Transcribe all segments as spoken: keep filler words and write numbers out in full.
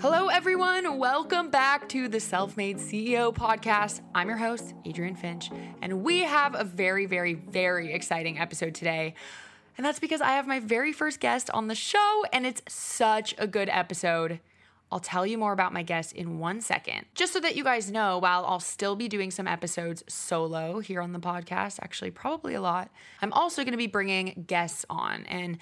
Hello, everyone. Welcome back to the Self-Made C E O podcast. I'm your host, Adrian Finch, and we have a very, very, very exciting episode today. And that's because I have my very first guest on the show, and it's such a good episode. I'll tell you more about my guest in one second. Just so that you guys know, while I'll still be doing some episodes solo here on the podcast, actually probably a lot, I'm also going to be bringing guests on. And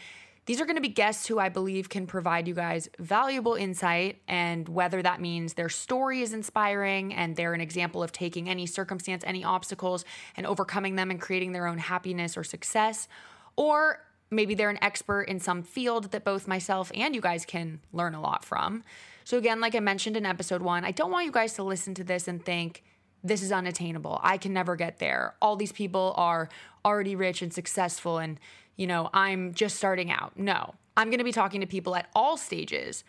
these are going to be guests who I believe can provide you guys valuable insight, and whether that means their story is inspiring and they're an example of taking any circumstance, any obstacles, and overcoming them and creating their own happiness or success, or maybe they're an expert in some field that both myself and you guys can learn a lot from. So again, like I mentioned in episode one, I don't want you guys to listen to this and think, this is unattainable. I can never get there. All these people are already rich and successful and, you know, I'm just starting out. No, I'm going to be talking to people at all stages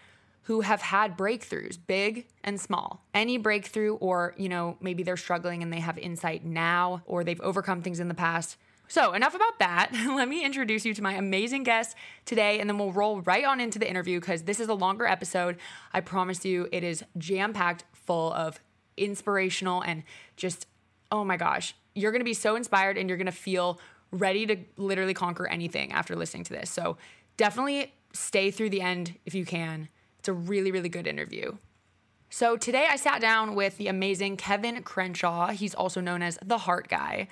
who have had breakthroughs, big and small. Any breakthrough, or, you know, maybe they're struggling and they have insight now, or they've overcome things in the past. So enough about that. Let me introduce you to my amazing guest today, and then we'll roll right on into the interview because this is a longer episode. I promise you it is jam-packed full of inspirational and just, oh my gosh, you're going to be so inspired and you're going to feel ready to literally conquer anything after listening to this. So definitely stay through the end if you can. It's a really, really good interview. So today I sat down with the amazing Kevin Crenshaw. He's also known as the Heart Guy.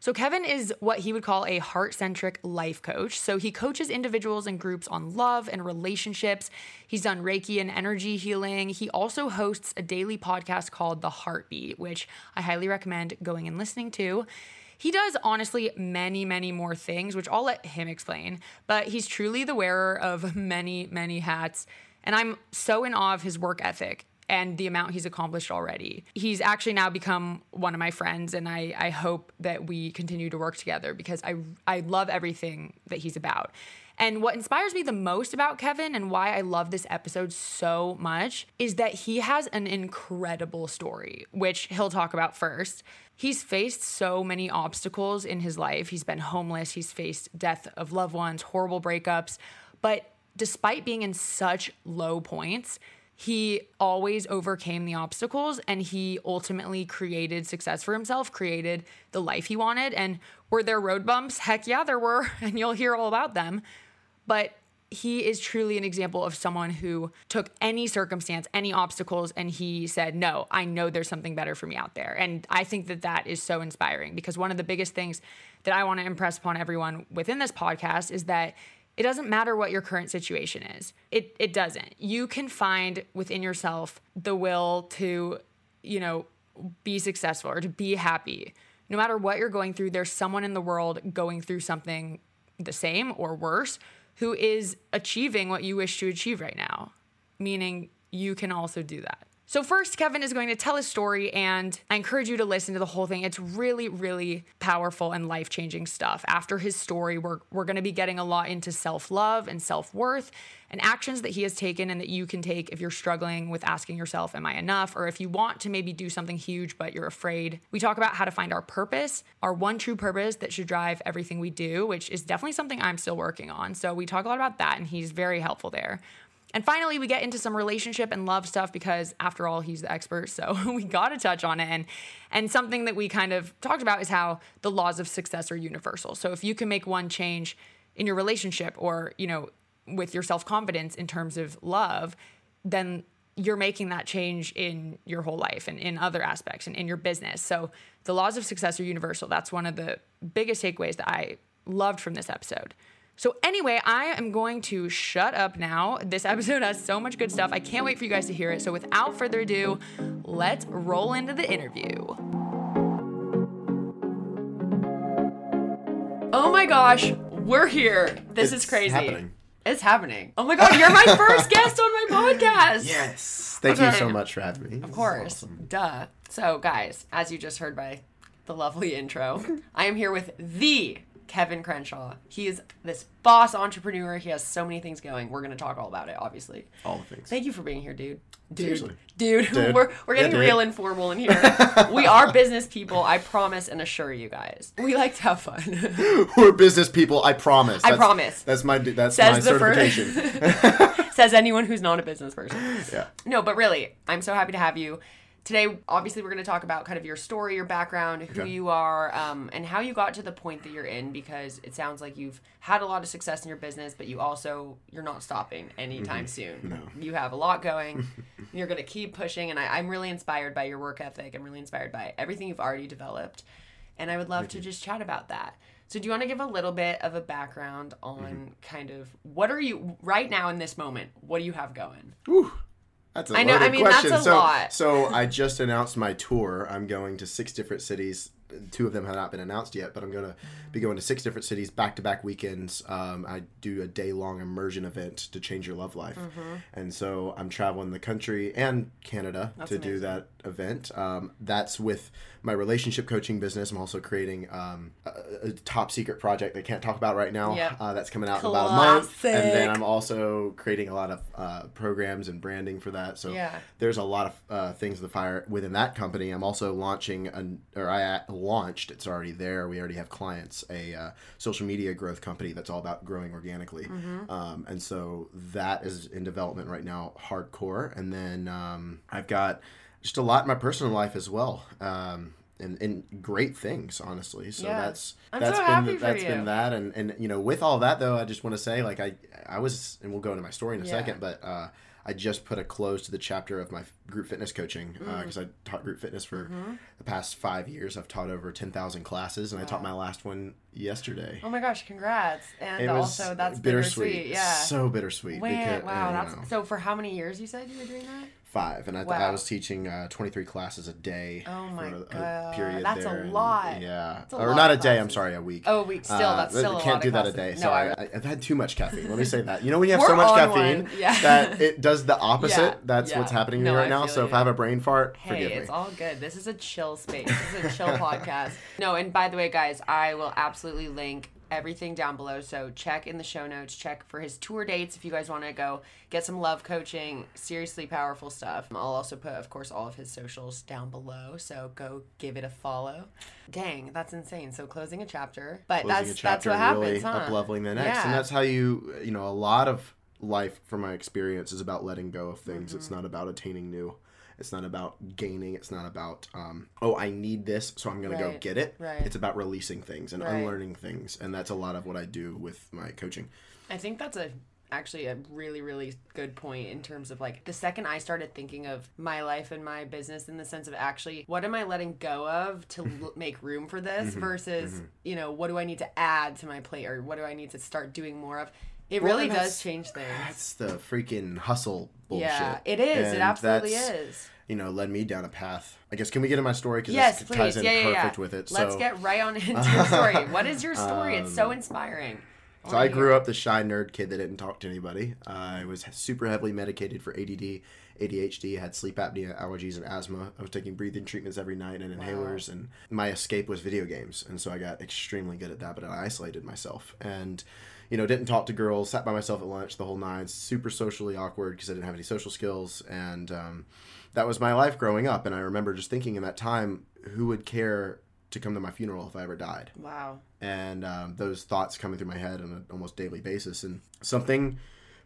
So Kevin is what he would call a heart-centric life coach. So he coaches individuals and groups on love and relationships. He's done Reiki and energy healing. He also hosts a daily podcast called The Heartbeat, which I highly recommend going and listening to. He does, honestly, many, many more things, which I'll let him explain, but he's truly the wearer of many, many hats, and I'm so in awe of his work ethic and the amount he's accomplished already. He's actually now become one of my friends, and I, I hope that we continue to work together because I, I love everything that he's about. And what inspires me the most about Kevin and why I love this episode so much is that he has an incredible story, which he'll talk about first. He's faced so many obstacles in his life. He's been homeless. He's faced death of loved ones, horrible breakups. But despite being in such low points, he always overcame the obstacles, and he ultimately created success for himself, created the life he wanted. And were there road bumps? Heck yeah, there were, and you'll hear all about them. But he is truly an example of someone who took any circumstance, any obstacles, and he said, no, I know there's something better for me out there. And I think that that is so inspiring because one of the biggest things that I want to impress upon everyone within this podcast is that it doesn't matter what your current situation is. It it doesn't. You can find within yourself the will to, you know, be successful or to be happy. No matter what you're going through, there's someone in the world going through something the same or worse who is achieving what you wish to achieve right now, meaning you can also do that. So first, Kevin is going to tell his story, and I encourage you to listen to the whole thing. It's really, really powerful and life-changing stuff. After his story, we're we're going to be getting a lot into self-love and self-worth and actions that he has taken and that you can take if you're struggling with asking yourself, am I enough? Or if you want to maybe do something huge, but you're afraid. We talk about how to find our purpose, our one true purpose that should drive everything we do, which is definitely something I'm still working on. So we talk a lot about that, and he's very helpful there. And finally, we get into some relationship and love stuff because, after all, he's the expert, so we got to touch on it. And and something that we kind of talked about is how the laws of success are universal. So if you can make one change in your relationship or, you know, with your self-confidence in terms of love, then you're making that change in your whole life and in other aspects and in your business. So the laws of success are universal. That's one of the biggest takeaways that I loved from this episode. So anyway, I am going to shut up now. This episode has so much good stuff. I can't wait for you guys to hear it. So without further ado, let's roll into the interview. Oh my gosh, we're here. This it's is crazy. Happening. It's happening. Oh my God, you're my first guest on my podcast. Yes. Thank okay. you so much for having me. Of course. Awesome. Duh. So guys, as you just heard by the lovely intro, I am here with the Kevin Crenshaw. He is this boss entrepreneur. He has so many things going. We're going to talk all about it, obviously. All the things. Thank you for being here, dude. Dude. Dude. dude. We're we're getting yeah, real informal in here. We are business people, I promise and assure you guys. We like to have fun. We're business people, I promise. That's, I promise. That's my that's Says my certification. says anyone who's not a business person. Yeah. No, but really, I'm so happy to have you. Today, obviously, we're going to talk about kind of your story, your background, who okay. you are, um, and how you got to the point that you're in, because it sounds like you've had a lot of success in your business, but you also, you're not stopping anytime mm-hmm. soon. No. You have a lot going. You're going to keep pushing, and I, I'm really inspired by your work ethic. I'm really inspired by everything you've already developed, and I would love Thank to you. just chat about that. So do you want to give a little bit of a background on mm-hmm. kind of what are you, right now in this moment, what do you have going? Woo. That's a I know, I mean, question. That's a so, lot. So I just announced my tour. I'm going to six different cities. Two of them have not been announced yet, but I'm going to be going to six different cities, back-to-back weekends. Um, I do a day-long immersion event to change your love life. Mm-hmm. And so I'm traveling the country and Canada that's to amazing. do that event. Um, that's with my relationship coaching business. I'm also creating um, a, a top-secret project that I can't talk about right now. Yep. Uh, that's coming out Classic. in about a month. And then I'm also creating a lot of uh, programs and branding for that. So yeah. there's a lot of uh, things in the fire within that company. I'm also launching, an, or I launched, it's already there, we already have clients, a uh, social media growth company that's all about growing organically. Mm-hmm. Um, and so that is in development right now, hardcore. And then um, I've got just a lot in my personal life as well. Um, and, and great things, honestly. So yeah. that's, I'm that's so been, happy the, for that's you. been that. And, and, you know, with all that though, I just want to say, like I, I was, and we'll go into my story in a yeah. second, but, uh, I just put a close to the chapter of my group fitness coaching because mm. uh, I taught group fitness for mm-hmm. the past five years. I've taught over ten thousand classes, and wow. I taught my last one yesterday. Oh my gosh, congrats. And it also, that's bittersweet. bittersweet. Yeah. So bittersweet. Wait, because, wow. That's, so for how many years you said you were doing that? Five. And I, wow. I was teaching uh, twenty-three classes a day. Oh my for a, God. A period that's there. A lot. And, yeah. That's a or lot not a day, I'm sorry, a week. Oh, a week. Still, that's uh, still a lot. You can't do that a day. No, sorry. I, I've had too much caffeine. Let me say that. You know when you have We're so much caffeine yeah. that it does the opposite? Yeah. That's yeah. what's happening to no, me right I now. So you. If I have a brain fart, hey, forgive me. Hey, it's all good. This is a chill space. This is a chill podcast. No, and by the way, guys, I will absolutely link everything down below, so check in the show notes, check for his tour dates if you guys want to go get some love coaching. Seriously powerful stuff. I'll also put, of course, all of his socials down below, so go give it a follow. Dang, that's insane. So closing a chapter, but closing that's chapter that's what happens, really huh? up-leveling the next yeah. and that's how you you know a lot of life from my experience is about letting go of things. Mm-hmm. It's not about attaining new. It's not about gaining. It's not about, um, oh, I need this, so I'm going right. to go get it. Right. It's about releasing things and right. unlearning things. And that's a lot of what I do with my coaching. I think that's a actually a really, really good point in terms of like the second I started thinking of my life and my business in the sense of actually, what am I letting go of to l- make room for this mm-hmm. versus, mm-hmm. you know, what do I need to add to my plate or what do I need to start doing more of? It well, really does change things. That's the freaking hustle bullshit. Yeah, it is. And it absolutely is. You know, led me down a path. I guess, can we get into my story? Because yes, this please. ties in yeah, perfect yeah, yeah. with it. Let's so, get right on into your story. What is your story? Um, it's so inspiring. So I grew up the shy nerd kid that didn't talk to anybody. Uh, I was super heavily medicated for A D D, A D H D, had sleep apnea, allergies, and asthma. I was taking breathing treatments every night and inhalers, wow. and my escape was video games. And so I got extremely good at that, but I isolated myself. And you know, didn't talk to girls, sat by myself at lunch the whole nine, super socially awkward because I didn't have any social skills. And um, that was my life growing up. And I remember just thinking in that time, who would care to come to my funeral if I ever died? Wow. And um, those thoughts coming through my head on an almost daily basis. And something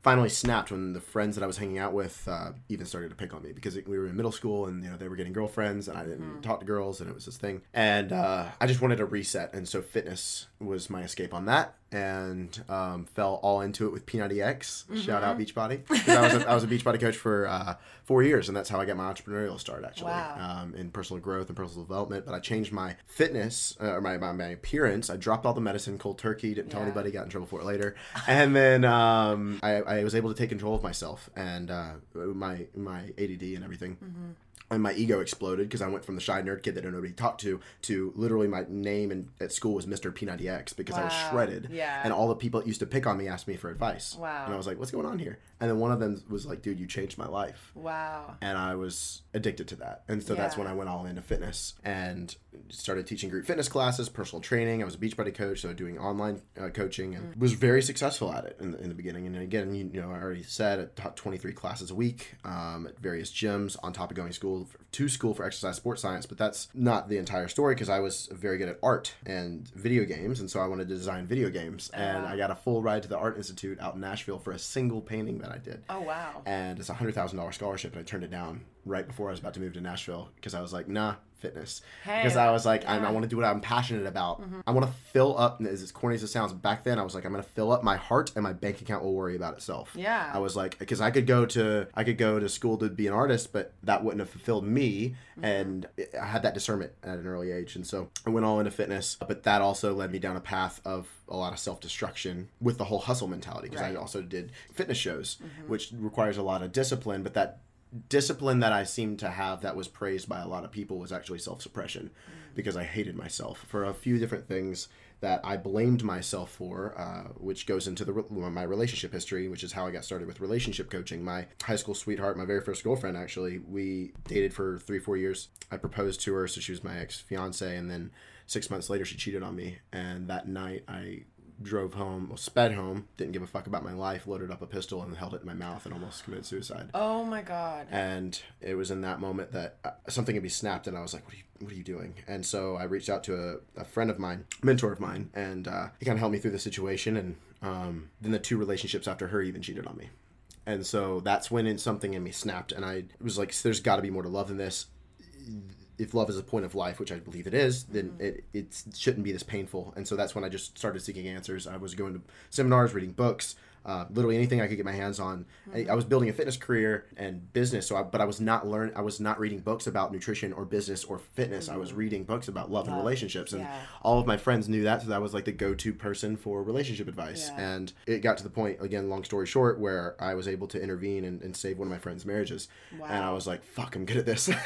finally snapped when the friends that I was hanging out with uh, even started to pick on me because we were in middle school and, you know, they were getting girlfriends and I didn't mm-hmm. talk to girls and it was this thing. And uh, I just wanted a reset. And so fitness was my escape on that. And um, fell all into it with P ninety X. Mm-hmm. Shout out Beachbody. I was a, I was a Beachbody coach for uh, four years, and that's how I got my entrepreneurial start, actually, wow. um, in personal growth and personal development. But I changed my fitness, uh, or my, my my appearance. I dropped all the medicine, cold turkey, didn't yeah. tell anybody, got in trouble for it later. And then um, I, I was able to take control of myself and uh, my, my A D D and everything. Mm-hmm. And my ego exploded because I went from the shy nerd kid that nobody talked to to literally my name and at school was Mister P ninety X because wow. I was shredded. Yeah. And all the people that used to pick on me asked me for advice. Wow. And I was like, what's going on here? And then one of them was like, dude, you changed my life. Wow. And I was addicted to that. And so yeah. that's when I went all into fitness and started teaching group fitness classes, personal training. I was a Beachbody coach, so doing online uh, coaching and mm. was very successful at it in the, in the beginning. And again, you, you know, I already said I taught twenty-three classes a week um, at various gyms on top of going to school. school to school for exercise sports science, but that's not the entire story because I was very good at art and video games, and so I wanted to design video games. And wow. I got a full ride to the Art Institute out in Nashville for a single painting that I did. Oh, wow. And it's a one hundred thousand dollars scholarship, and I turned it down right before I was about to move to Nashville because I was like, nah, fitness. Hey, because I was like, yeah. I'm, I want to do what I'm passionate about. Mm-hmm. I want to fill up, and as corny as it sounds, back then I was like, I'm going to fill up my heart and my bank account will worry about itself. Yeah. I was like, because I could go to, I could go to school to be an artist, but that wouldn't have fulfilled me. Mm-hmm. And it, I had that discernment at an early age. And so I went all into fitness, but that also led me down a path of a lot of self-destruction with the whole hustle mentality. Because right. I also did fitness shows, mm-hmm. which requires a lot of discipline, but that discipline that I seemed to have that was praised by a lot of people was actually self-suppression, mm. because I hated myself for a few different things that I blamed myself for, uh, which goes into the my relationship history, which is how I got started with relationship coaching. My high school sweetheart, my very first girlfriend, actually, we dated for three, four years. I proposed to her, so she was my ex-fiance, and then six months later, she cheated on me, and that night, I drove home, well, sped home, didn't give a fuck about my life, loaded up a pistol and held it in my mouth and almost committed suicide. Oh my God. And it was in that moment that uh, something could be snapped and I was like, what are you, what are you doing? And so I reached out to a, a friend of mine, mentor of mine, and uh, he kind of helped me through the situation. And um, then the two relationships after her even cheated on me. And so that's when in something in me snapped and I was like, there's got to be more to love than this. If love is a point of life, which I believe it is, then it, it shouldn't be this painful. And so that's when I just started seeking answers. I was going to seminars, reading books, uh, literally anything I could get my hands on. Mm-hmm. I, I was building a fitness career and business, so I, but I was not learn. I was not reading books about nutrition or business or fitness. Mm-hmm. I was reading books about love, love. and relationships. And yeah. all of my friends knew that, so that was like the go-to person for relationship advice. Yeah. And it got to the point, again, long story short, where I was able to intervene and, and save one of my friends' marriages. Wow. And I was like, fuck, I'm good at this. and,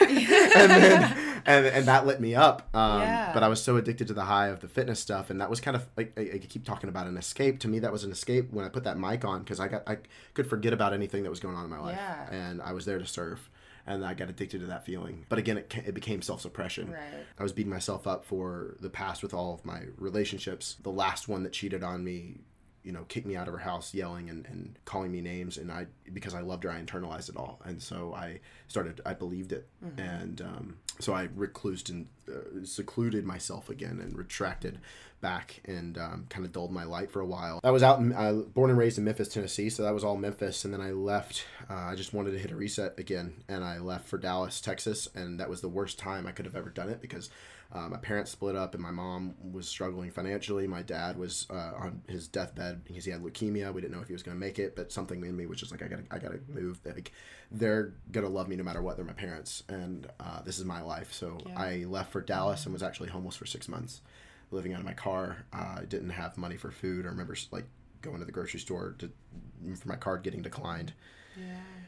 then, and and that lit me up. Um, yeah. But I was so addicted to the high of the fitness stuff, and that was kind of, like I, I keep talking about an escape. To me, that was an escape when I put that mic on because I got I could forget about anything that was going on in my life, yeah. and I was there to serve, and I got addicted to that feeling. But again, it, it became self-suppression. Right. I was beating myself up for the past with all of my relationships. The last one that cheated on me, you know, kicked me out of her house, yelling and, and calling me names, and I because I loved her, I internalized it all, and so I started I believed it, mm-hmm. and um, so I reclused and uh, secluded myself again and retracted back and um, kind of dulled my light for a while. I was out, in, uh, born and raised in Memphis, Tennessee, so that was all Memphis, and then I left. Uh, I just wanted to hit a reset again, and I left for Dallas, Texas, and that was the worst time I could have ever done it because uh, my parents split up, and my mom was struggling financially. My dad was uh, on his deathbed because he had leukemia. We didn't know if he was going to make it, but something in me was just like, I gotta, I gotta move. Like, they're gonna love me no matter what. They're my parents, and uh, this is my life. So yeah. I left for Dallas and was actually homeless for six months. Living out of my car, I uh, didn't have money for food. I remember like going to the grocery store to, for my card getting declined, yeah.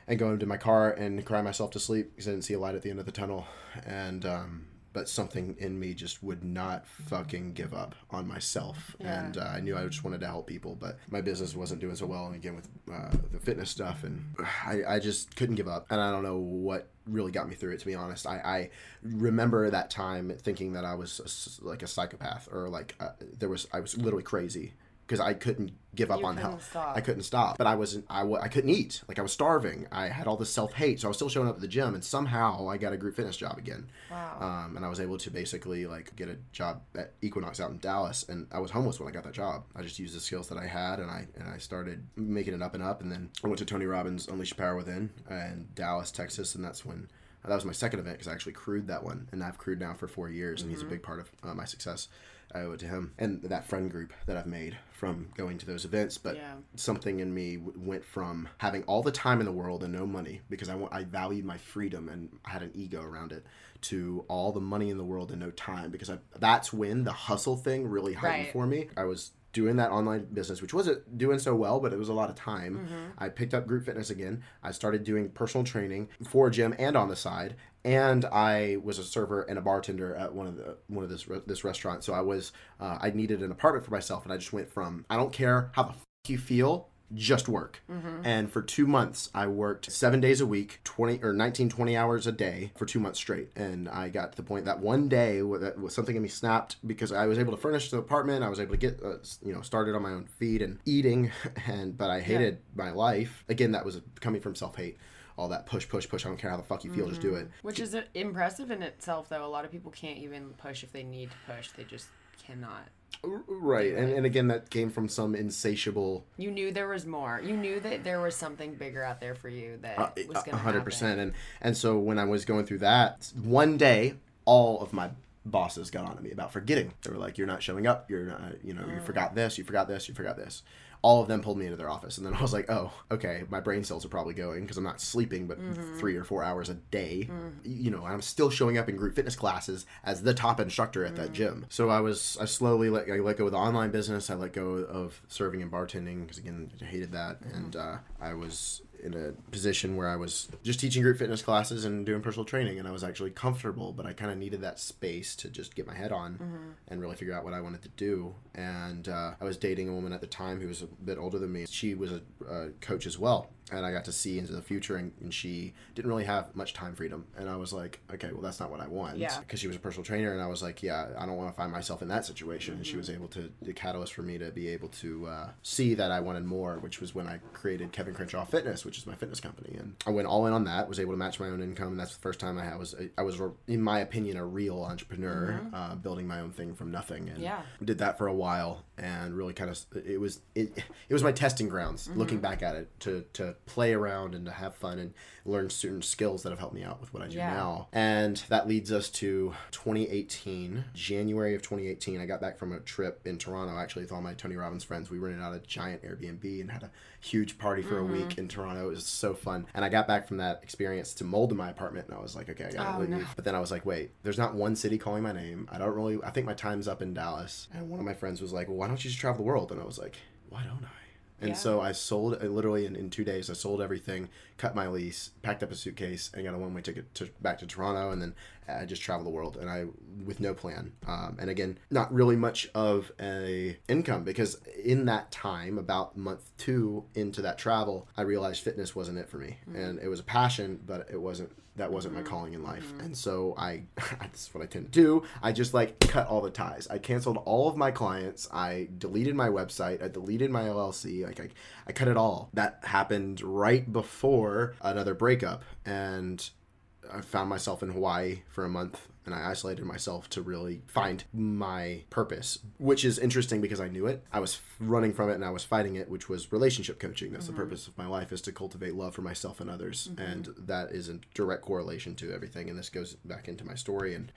and going to my car and crying myself to sleep because I didn't see a light at the end of the tunnel. And um, but something in me just would not fucking give up on myself, yeah. and uh, I knew I just wanted to help people, but my business wasn't doing so well. And again with uh, the fitness stuff, and I, I just couldn't give up. And I don't know what really got me through it, to be honest. I, I remember that time thinking that I was a, like a psychopath or like uh, there was I was literally crazy because I couldn't give up you on health. I couldn't stop, but I wasn't I, w- I couldn't eat. Like I was starving. I had all this self-hate, so I was still showing up at the gym, and somehow I got a group fitness job again. Wow. Um, and I was able to basically like get a job at Equinox out in Dallas, and I was homeless when I got that job. I just used the skills that I had, and I and I started making it up and up, and then I went to Tony Robbins' Unleash Power Within in Dallas, Texas, and that's when that was my second event because I actually crewed that one, and I've crewed now for four years, mm-hmm. and he's a big part of uh, my success. I owe it to him and that friend group that I've made from going to those events. But yeah. something in me w- went from having all the time in the world and no money because I, w- I valued my freedom and had an ego around it to all the money in the world and no time because I, that's when the hustle thing really heightened right. for me. I was doing that online business, which wasn't doing so well, but it was a lot of time. Mm-hmm. I picked up group fitness again. I started doing personal training for a gym and on the side. And I was a server and a bartender at one of the one of this this restaurant. So I was uh, I needed an apartment for myself, and I just went from I don't care how the fuck you feel just work. Mm-hmm. And for two months, I worked seven days a week, twenty or nineteen, twenty hours a day for two months straight. And I got to the point that one day that was something in me snapped, because I was able to furnish the apartment. I was able to get, uh, you know, started on my own feet and eating. And, but I hated yeah. my life. Again, that was coming from self-hate. All that push, push, push. I don't care how the fuck you feel, mm-hmm. just do it. Which is impressive in itself, though. A lot of people can't even push if they need to push. They just cannot. Right. And, and again, that came from some insatiable... You knew there was more. You knew that there was something bigger out there for you that uh, was going to happen. one hundred percent. And, and so when I was going through that, one day, all of my bosses got on to me about forgetting. They were like, you're not showing up. You're not, you know, mm. you forgot this, you forgot this, you forgot this. All of them pulled me into their office. And then I was like, oh, okay, my brain cells are probably going because I'm not sleeping but mm-hmm. three or four hours a day. Mm. You know, and I'm still showing up in group fitness classes as the top instructor at mm. that gym. So I was, I slowly let, I let go of the online business. I let go of serving and bartending because, again, I hated that. Mm. And uh, I was in a position where I was just teaching group fitness classes and doing personal training, and I was actually comfortable, but I kind of needed that space to just get my head on mm-hmm. and really figure out what I wanted to do. And uh, I was dating a woman at the time who was a bit older than me. She was a, a coach as well, and I got to see into the future, and, and she didn't really have much time freedom. And I was like, okay, well, that's not what I want. Yeah. Because she was a personal trainer, and I was like, yeah, I don't want to find myself in that situation. Mm-hmm. And she was able to, the catalyst for me to be able to uh, see that I wanted more, which was when I created Kevin Crenshaw Fitness, which is my fitness company. And I went all in on that, was able to match my own income. And that's the first time I was, I was, in my opinion, a real entrepreneur, mm-hmm. uh, building my own thing from nothing. And yeah. did that for a while, and really kind of, it was, it, it was my testing grounds, mm-hmm. looking back at it, to, to play around and to have fun and learn certain skills that have helped me out with what I do yeah. now. And that leads us to twenty eighteen, January of twenty eighteen. I got back from a trip in Toronto, actually, with all my Tony Robbins friends. We rented out a giant Airbnb and had a huge party for mm-hmm. a week in Toronto. It was so fun. And I got back from that experience to mold in my apartment, and I was like, okay, I gotta oh, leave. No. But then I was like, wait, there's not one city calling my name. I don't really, I think my time's up in Dallas. And one of my friends was like, well, why don't you just travel the world? And I was like, why don't I? And yeah. so I sold, I literally in, in two days, I sold everything, cut my lease, packed up a suitcase, and got a one-way ticket to, back to Toronto, and then I just traveled the world, and I, with no plan. Um, and again, not really much of a income, because in that time, about month two into that travel, I realized fitness wasn't it for me. Mm-hmm. And it was a passion, but it wasn't, that wasn't mm-hmm. my calling in life. Mm-hmm. And so I, that's what I tend to do. I just like cut all the ties. I canceled all of my clients. I deleted my website. I deleted my L L C. Like I, I cut it all. That happened right before another breakup. And I found myself in Hawaii for a month, and I isolated myself to really find my purpose, which is interesting because I knew it. I was running from it and I was fighting it, which was relationship coaching. That's mm-hmm. the purpose of my life, is to cultivate love for myself and others. Mm-hmm. And that is a direct correlation to everything. And this goes back into my story. And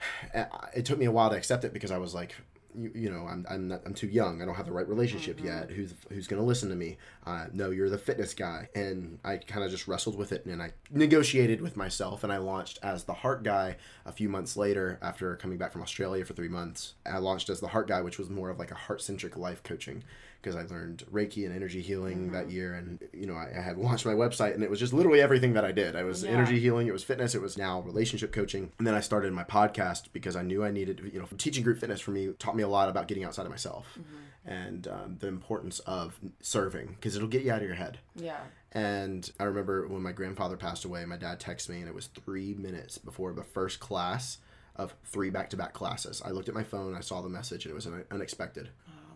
it took me a while to accept it, because I was like, You, you know, I'm I'm not, I'm too young. I don't have the right relationship mm-hmm. yet. Who's who's going to listen to me? Uh, no, you're the fitness guy. And I kind of just wrestled with it, and I negotiated with myself, and I launched as the Heart Guy a few months later after coming back from Australia for three months. I launched as the Heart Guy, which was more of like a heart-centric life coaching, because I learned Reiki and energy healing mm-hmm. that year. And, you know, I, I had launched my website, and it was just literally everything that I did. I was yeah. energy healing, it was fitness, it was now relationship coaching. And then I started my podcast because I knew I needed, you know, teaching group fitness for me taught me a lot about getting outside of myself mm-hmm. and um, the importance of serving, because it'll get you out of your head. Yeah. And I remember when my grandfather passed away, my dad texted me, and it was three minutes before the first class of three back-to-back classes. I looked at my phone, I saw the message, and it was unexpected.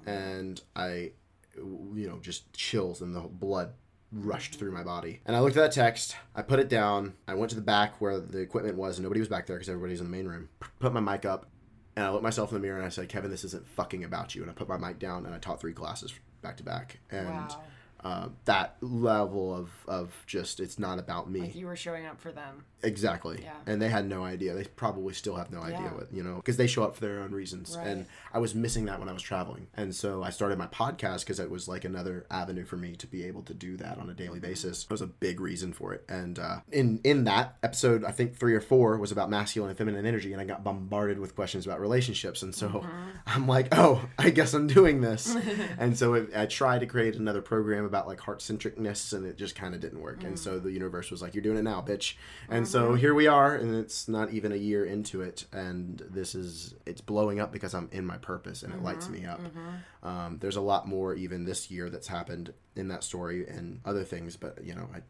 And I, you know, just chills and the blood rushed through my body. And I looked at that text, I put it down, I went to the back where the equipment was, and nobody was back there because everybody was in the main room. Put my mic up, and I looked myself in the mirror, and I said, Kevin, this isn't fucking about you. And I put my mic down, and I taught three classes back to back. And wow. uh, that level of, of just, it's not about me. Like you were showing up for them. Exactly. Yeah. And they had no idea. They probably still have no idea yeah. what, you know, because they show up for their own reasons. Right. And I was missing that when I was traveling. And so I started my podcast because it was like another avenue for me to be able to do that on a daily basis. It was a big reason for it. And uh, in, in that episode, I think three or four was about masculine and feminine energy. And I got bombarded with questions about relationships. And so mm-hmm. I'm like, oh, I guess I'm doing this. And so I, I tried to create another program about about like heart-centricness, and it just kind of didn't work. Mm. And so the universe was like, you're doing it now, bitch. And mm-hmm. so here we are, and it's not even a year into it, and this is, it's blowing up because I'm in my purpose, and mm-hmm. it lights me up. Mm-hmm. Um, there's a lot more even this year that's happened in that story and other things, but, you know, I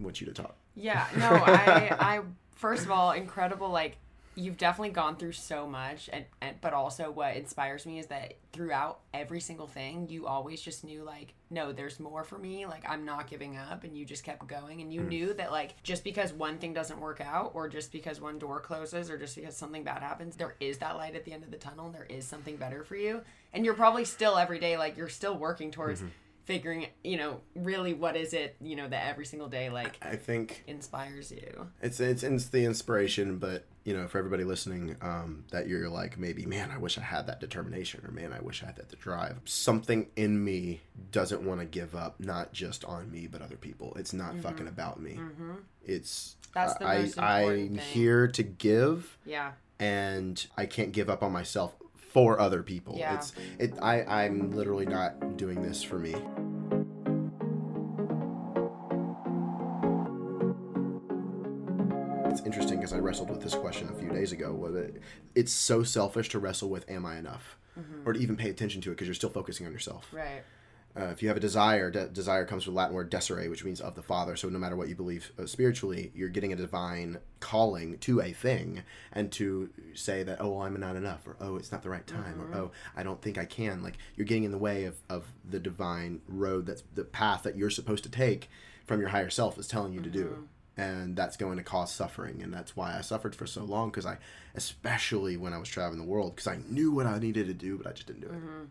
want you to talk. Yeah, no, I, I, first of all, incredible, like, you've definitely gone through so much, and, and but also what inspires me is that throughout every single thing, you always just knew, like, no, there's more for me. Like, I'm not giving up, and you just kept going, and you mm. knew that, like, just because one thing doesn't work out, or just because one door closes, or just because something bad happens, there is that light at the end of the tunnel, and there is something better for you. And you're probably still every day, like, you're still working towards mm-hmm. figuring, you know, really what is it, you know, that every single day, like, I think inspires you. It's it's, it's the inspiration, but, you know, for everybody listening, um, that you're like, maybe, man, I wish I had that determination, or man, I wish I had that the drive. Something in me doesn't want to give up, not just on me, but other people. It's not mm-hmm. fucking about me. Mm-hmm. It's, That's the I, most important I'm thing. Here to give. Yeah. And I can't give up on myself for other people. Yeah. It's, it, I, I'm literally not doing this for me. It's interesting because I wrestled with this question a few days ago. Was it, it's so selfish to wrestle with, am I enough? Mm-hmm. Or to even pay attention to it, because you're still focusing on yourself. Right. Uh, if you have a desire, de- desire comes from the Latin word desire, which means of the Father. So no matter what you believe uh, spiritually, you're getting a divine calling to a thing, and to say that, oh, I'm not enough, or oh, it's not the right time, mm-hmm. or oh, I don't think I can. Like, you're getting in the way of, of the divine road, that's the path that you're supposed to take from your higher self is telling you mm-hmm. to do. And that's going to cause suffering. And that's why I suffered for so long, because I, especially when I was traveling the world, because I knew what I needed to do, but I just didn't do it. Mm-hmm.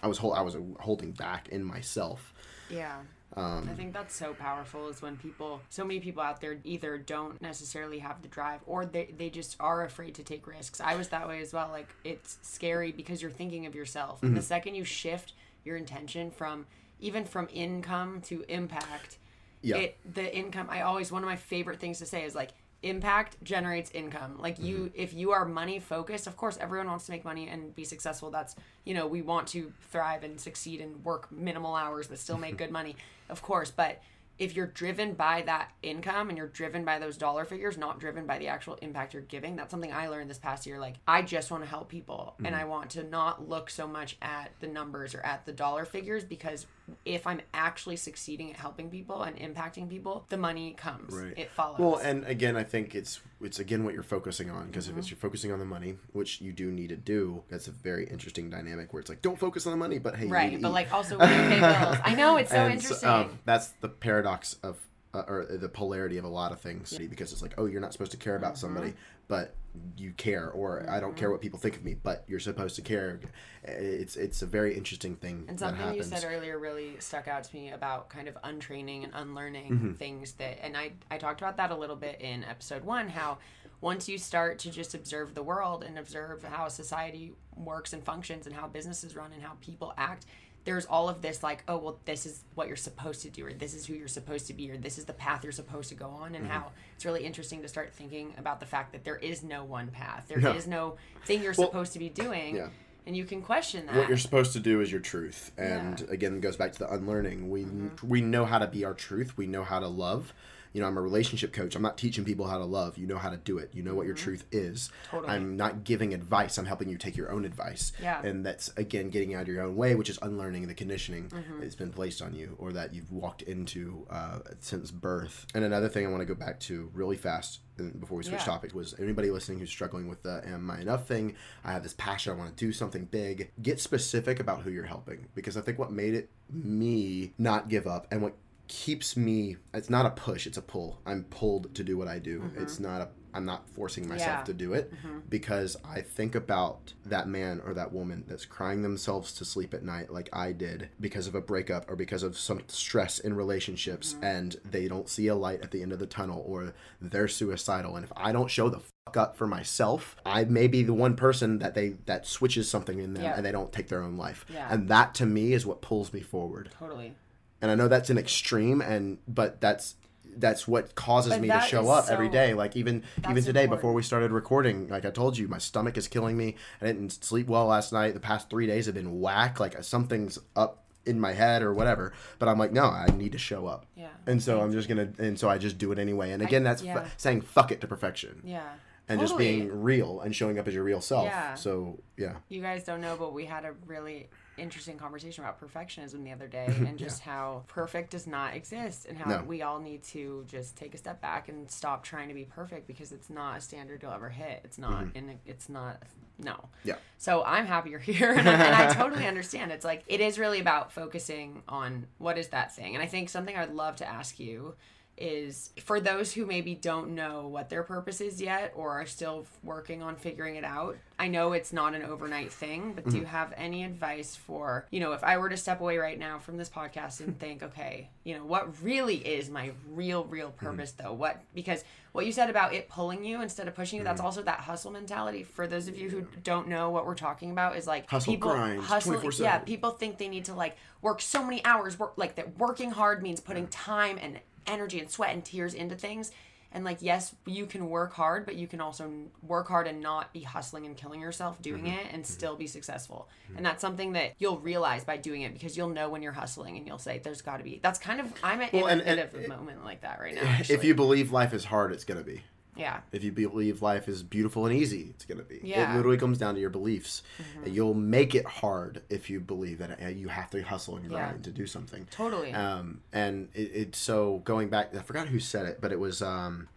I was hold, I was holding back in myself. Yeah. Um, I think that's so powerful, is when people, so many people out there either don't necessarily have the drive, or they, they just are afraid to take risks. I was that way as well. Like, it's scary because you're thinking of yourself. And mm-hmm. the second you shift your intention from, even from income to impact... Yeah. It, the income, I always, one of my favorite things to say is, like, impact generates income. Like, you, mm-hmm. if you are money focused, of course, everyone wants to make money and be successful. That's, you know, we want to thrive and succeed and work minimal hours, but still make good money, of course. But if you're driven by that income, and you're driven by those dollar figures, not driven by the actual impact you're giving, that's something I learned this past year. Like, I just want to help people, mm-hmm. and I want to not look so much at the numbers or at the dollar figures, because if I'm actually succeeding at helping people and impacting people, the money comes. Right. It follows. Well, and again, I think it's, it's again what you're focusing on, because mm-hmm. if it's, you're focusing on the money, which you do need to do, that's a very interesting dynamic where it's like, don't focus on the money, but hey, you right, need to but eat. Like, also, we pay bills. I know, it's so and interesting. So, um, that's the paradox of, uh, or the polarity of a lot of things, yeah. because it's like, oh, you're not supposed to care about mm-hmm. somebody, but you care, or mm-hmm. I don't care what people think of me, but you're supposed to care. It's it's a very interesting thing. And something that you said earlier really stuck out to me about kind of untraining and unlearning mm-hmm. things that, and I, I talked about that a little bit in episode one, how once you start to just observe the world and observe how society works and functions, and how businesses run and how people act, there's all of this like, oh, well, this is what you're supposed to do, or this is who you're supposed to be, or this is the path you're supposed to go on, and mm-hmm. how it's really interesting to start thinking about the fact that there is no one path. There yeah. is no thing you're well, supposed to be doing, yeah. and you can question that. What you're supposed to do is your truth. And yeah. again, it goes back to the unlearning. We mm-hmm. we know how to be our truth. We know how to love. You know, I'm a relationship coach. I'm not teaching people how to love. You know how to do it. You know what your mm-hmm. truth is. Totally. I'm not giving advice. I'm helping you take your own advice. Yeah. And that's, again, getting out of your own way, which is unlearning the conditioning mm-hmm. that's been placed on you, or that you've walked into uh, since birth. And another thing I want to go back to really fast before we switch yeah. topics was, anybody listening who's struggling with the am I enough thing, I have this passion, I want to do something big, get specific about who you're helping. Because I think what made it me not give up, and what keeps me, it's not a push, it's a pull. I'm pulled to do what I do. Mm-hmm. It's not a, I'm not forcing myself yeah. to do it mm-hmm. because I think about that man or that woman that's crying themselves to sleep at night, like I did, because of a breakup or because of some stress in relationships mm-hmm. and they don't see a light at the end of the tunnel, or they're suicidal. And if I don't show the fuck up for myself, I may be the one person that they, that switches something in them yeah. and they don't take their own life. Yeah. And that to me is what pulls me forward. Totally. And I know that's an extreme, and but that's that's what causes but me to show up so every day. Like even even today, important. Before we started recording, like I told you, my stomach is killing me. I didn't sleep well last night. The past three days have been whack. Like something's up in my head or whatever, but I'm like, no, I need to show up. Yeah. And so I'm just going to, and so I just do it anyway. And again, I, that's yeah. f- saying fuck it to perfection. Yeah. And totally. Just being real and showing up as your real self. Yeah. So, yeah. You guys don't know, but we had a really interesting conversation about perfectionism the other day and just yeah. how perfect does not exist and how no. we all need to just take a step back and stop trying to be perfect because it's not a standard you'll ever hit. It's not mm-hmm. in a, it's not no. Yeah. So I'm happy you're here and I, and I totally understand. It's like it is really about focusing on what is that thing. And I think something I'd love to ask you is for those who maybe don't know what their purpose is yet or are still working on figuring it out. I know it's not an overnight thing, but mm-hmm. do you have any advice for, you know, if I were to step away right now from this podcast and think, okay, you know, what really is my real, real purpose mm-hmm. though? What, because what you said about it pulling you instead of pushing you, mm-hmm. that's also that hustle mentality. For those of you who don't know what we're talking about is like hustle, people grind, hustle, twenty-four seven. Yeah, people think they need to like work so many hours, work like that working hard means putting yeah. time and energy and sweat and tears into things. And like, yes, you can work hard, but you can also work hard and not be hustling and killing yourself doing mm-hmm. it and mm-hmm. still be successful. Mm-hmm. And that's something that you'll realize by doing it because you'll know when you're hustling and you'll say, there's got to be, that's kind of, I'm at well, in and, a bit of a moment like that right now. Actually. If you believe life is hard, it's going to be. Yeah. If you believe life is beautiful and easy, it's going to be. Yeah. It literally comes down to your beliefs. Mm-hmm. You'll make it hard if you believe that you have to hustle and grind yeah. to do something. Totally. Um, and it's it, so going back, I forgot who said it, but it was, um,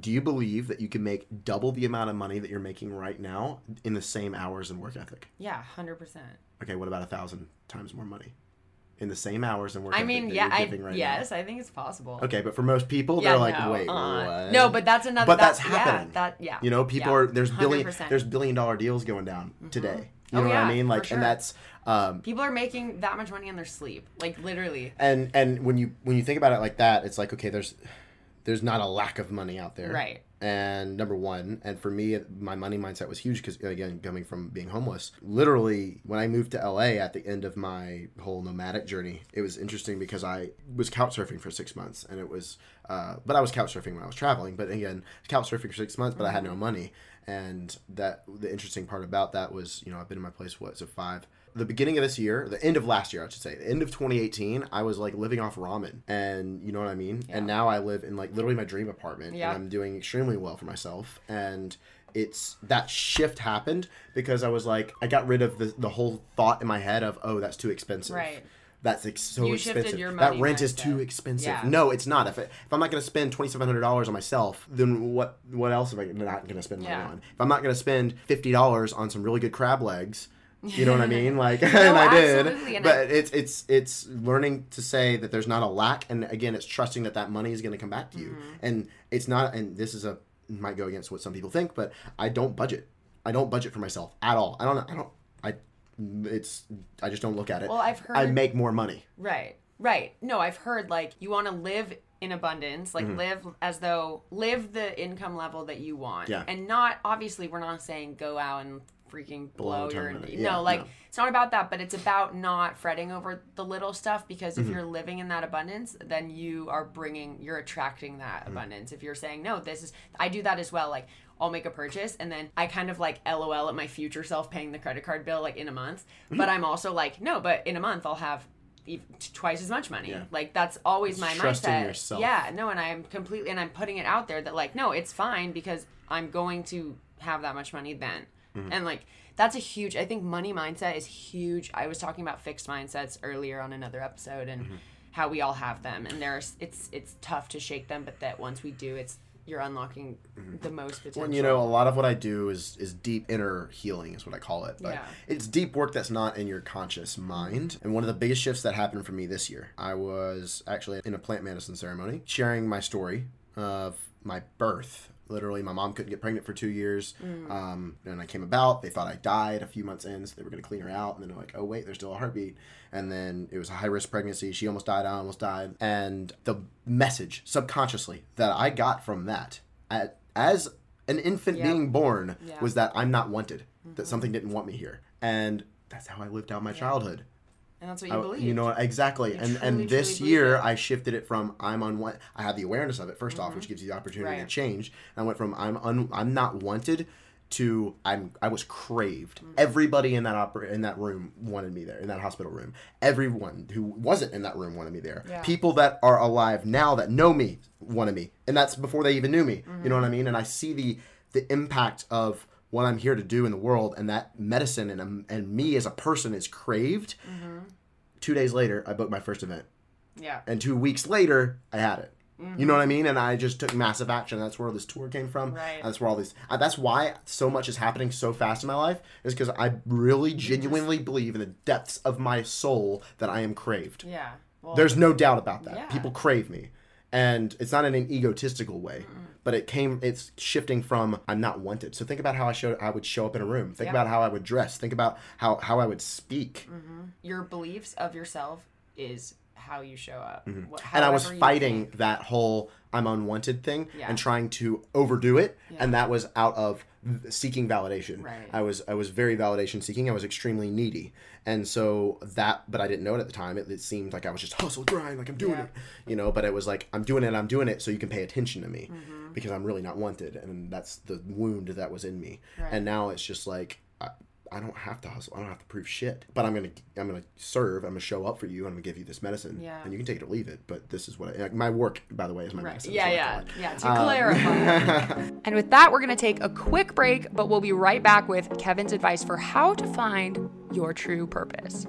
do you believe that you can make double the amount of money that you're making right now in the same hours and work ethic? Yeah, one hundred percent. Okay, what about a thousand times more money? In the same hours and work. I mean, yeah, I, right yes, now. I think it's possible. Okay, but for most people, yeah, they're like, no, wait, uh, what? No, but that's another. But that's, that's happening. Yeah, that, yeah. You know, people yeah, are there's one hundred percent. billion there's billion dollar deals going down mm-hmm. today. You oh, know yeah, what I mean? Like, sure. and that's um, people are making that much money in their sleep, like literally. And and when you when you think about it like that, it's like okay, there's there's not a lack of money out there, right? And number one, and for me, my money mindset was huge because, again, coming from being homeless, literally when I moved to L A at the end of my whole nomadic journey, it was interesting because I was couch surfing for six months and it was, uh, but I was couch surfing when I was traveling, but again, couch surfing for six months, but mm-hmm. I had no money. And that the interesting part about that was, you know, I've been in my place, what, so five. The beginning of this year, the end of last year, I should say, the end of twenty eighteen, I was like living off ramen and you know what I mean? Yeah. And now I live in like literally my dream apartment yeah. and I'm doing extremely well for myself. And it's that shift happened because I was like, I got rid of the, the whole thought in my head of, oh, that's too expensive. Right. That's like so you expensive. Your money that rent mindset. Is too expensive. Yeah. No, it's not. If, it, if I'm not going to spend twenty-seven hundred dollars on myself, then what what else am I not going to spend money yeah. on? If I'm not going to spend fifty dollars on some really good crab legs, you know what I mean? Like, no, and I absolutely. did. And but I... it's it's it's learning to say that there's not a lack. And again, it's trusting that that money is going to come back to you. Mm-hmm. And it's not, and this is a, might go against what some people think, but I don't budget. I don't budget for myself at all. I don't, I don't, I It's, I just don't look at it. Well, I've heard. I make more money. Right, right. No, I've heard like you want to live in abundance, like mm-hmm. live as though, live the income level that you want. Yeah. And not, obviously, we're not saying go out and freaking blow your, yeah, no, like no. It's not about that, but it's about not fretting over the little stuff because if mm-hmm. you're living in that abundance, then you are bringing, you're attracting that mm-hmm. abundance. If you're saying, no, this is, I do that as well. Like, I'll make a purchase and then I kind of like LOL at my future self paying the credit card bill like in a month. Mm-hmm. But I'm also like, no, but in a month I'll have twice as much money. Yeah. Like that's always it's my trusting mindset. Yourself. Yeah, no, and I'm completely, and I'm putting it out there that like, no, it's fine because I'm going to have that much money then. Mm-hmm. And like, that's a huge, I think money mindset is huge. I was talking about fixed mindsets earlier on another episode and mm-hmm. how we all have them. And there's, it's, it's tough to shake them, but that once we do, it's, you're unlocking the most potential. Well, you know, a lot of what I do is is deep inner healing is what I call it. But yeah. it's deep work that's not in your conscious mind. And one of the biggest shifts that happened for me this year, I was actually in a plant medicine ceremony sharing my story of my birth. Literally, my mom couldn't get pregnant for two years. Mm. Um, and I came about. They thought I died a few months in, so they were going to clean her out. And then they're like, oh, wait, there's still a heartbeat. And then it was a high-risk pregnancy. She almost died. I almost died. And the message, subconsciously, that I got from that at, as an infant yep. being born yeah. was that I'm not wanted, mm-hmm. that something didn't want me here. And that's how I lived out my yeah. childhood. And that's what you I, believe. You know, exactly. You and truly, and this year, it. I shifted it from I'm unwanted. I had the awareness of it, first mm-hmm. off, which gives you the opportunity right. to change. And I went from I'm un- I'm not wanted to I'm I was craved. Mm-hmm. Everybody in that opera in that room wanted me there, in that hospital room. Everyone who wasn't in that room wanted me there. Yeah. People that are alive now that know me wanted me, and that's before they even knew me. Mm-hmm. You know what I mean? And I see the the impact of what I'm here to do in the world, and that medicine and and me as a person is craved. Mm-hmm. Two days later, I booked my first event. Yeah. And two weeks later, I had it. Mm-hmm. You know what I mean? And I just took massive action. That's where this tour came from. Right. That's where all these. Uh, that's why so much is happening so fast in my life, is because I really genuinely believe in the depths of my soul that I am craved. Yeah. Well, there's no doubt about that. Yeah. People crave me. And it's not in an egotistical way, mm-hmm. but it came. It's shifting from I'm not wanted. So think about how I showed. I would show up in a room. Think yeah. about how I would dress. Think about how how I would speak. Mm-hmm. Your beliefs of yourself is how you show up. Mm-hmm. What, and I was fighting think. that whole I'm unwanted thing yeah. and trying to overdo it. Yeah. And that was out of seeking validation. Right. I was I was very validation seeking. I was extremely needy. And so that, but I didn't know it at the time. It, it seemed like I was just hustle, grind, like I'm doing yeah. it. You know, but it was like, I'm doing it, I'm doing it so you can pay attention to me mm-hmm. because I'm really not wanted. And that's the wound that was in me. Right. And now it's just like, I, I don't have to hustle. I don't have to prove shit. But I'm gonna, I'm gonna serve. I'm gonna show up for you. I'm gonna give you this medicine, yeah. and you can take it or leave it. But this is what I, my work, by the way, is my right. medicine. Yeah, yeah, yeah. To um, clarify. And with that, we're gonna take a quick break, but we'll be right back with Kevin's advice for how to find your true purpose.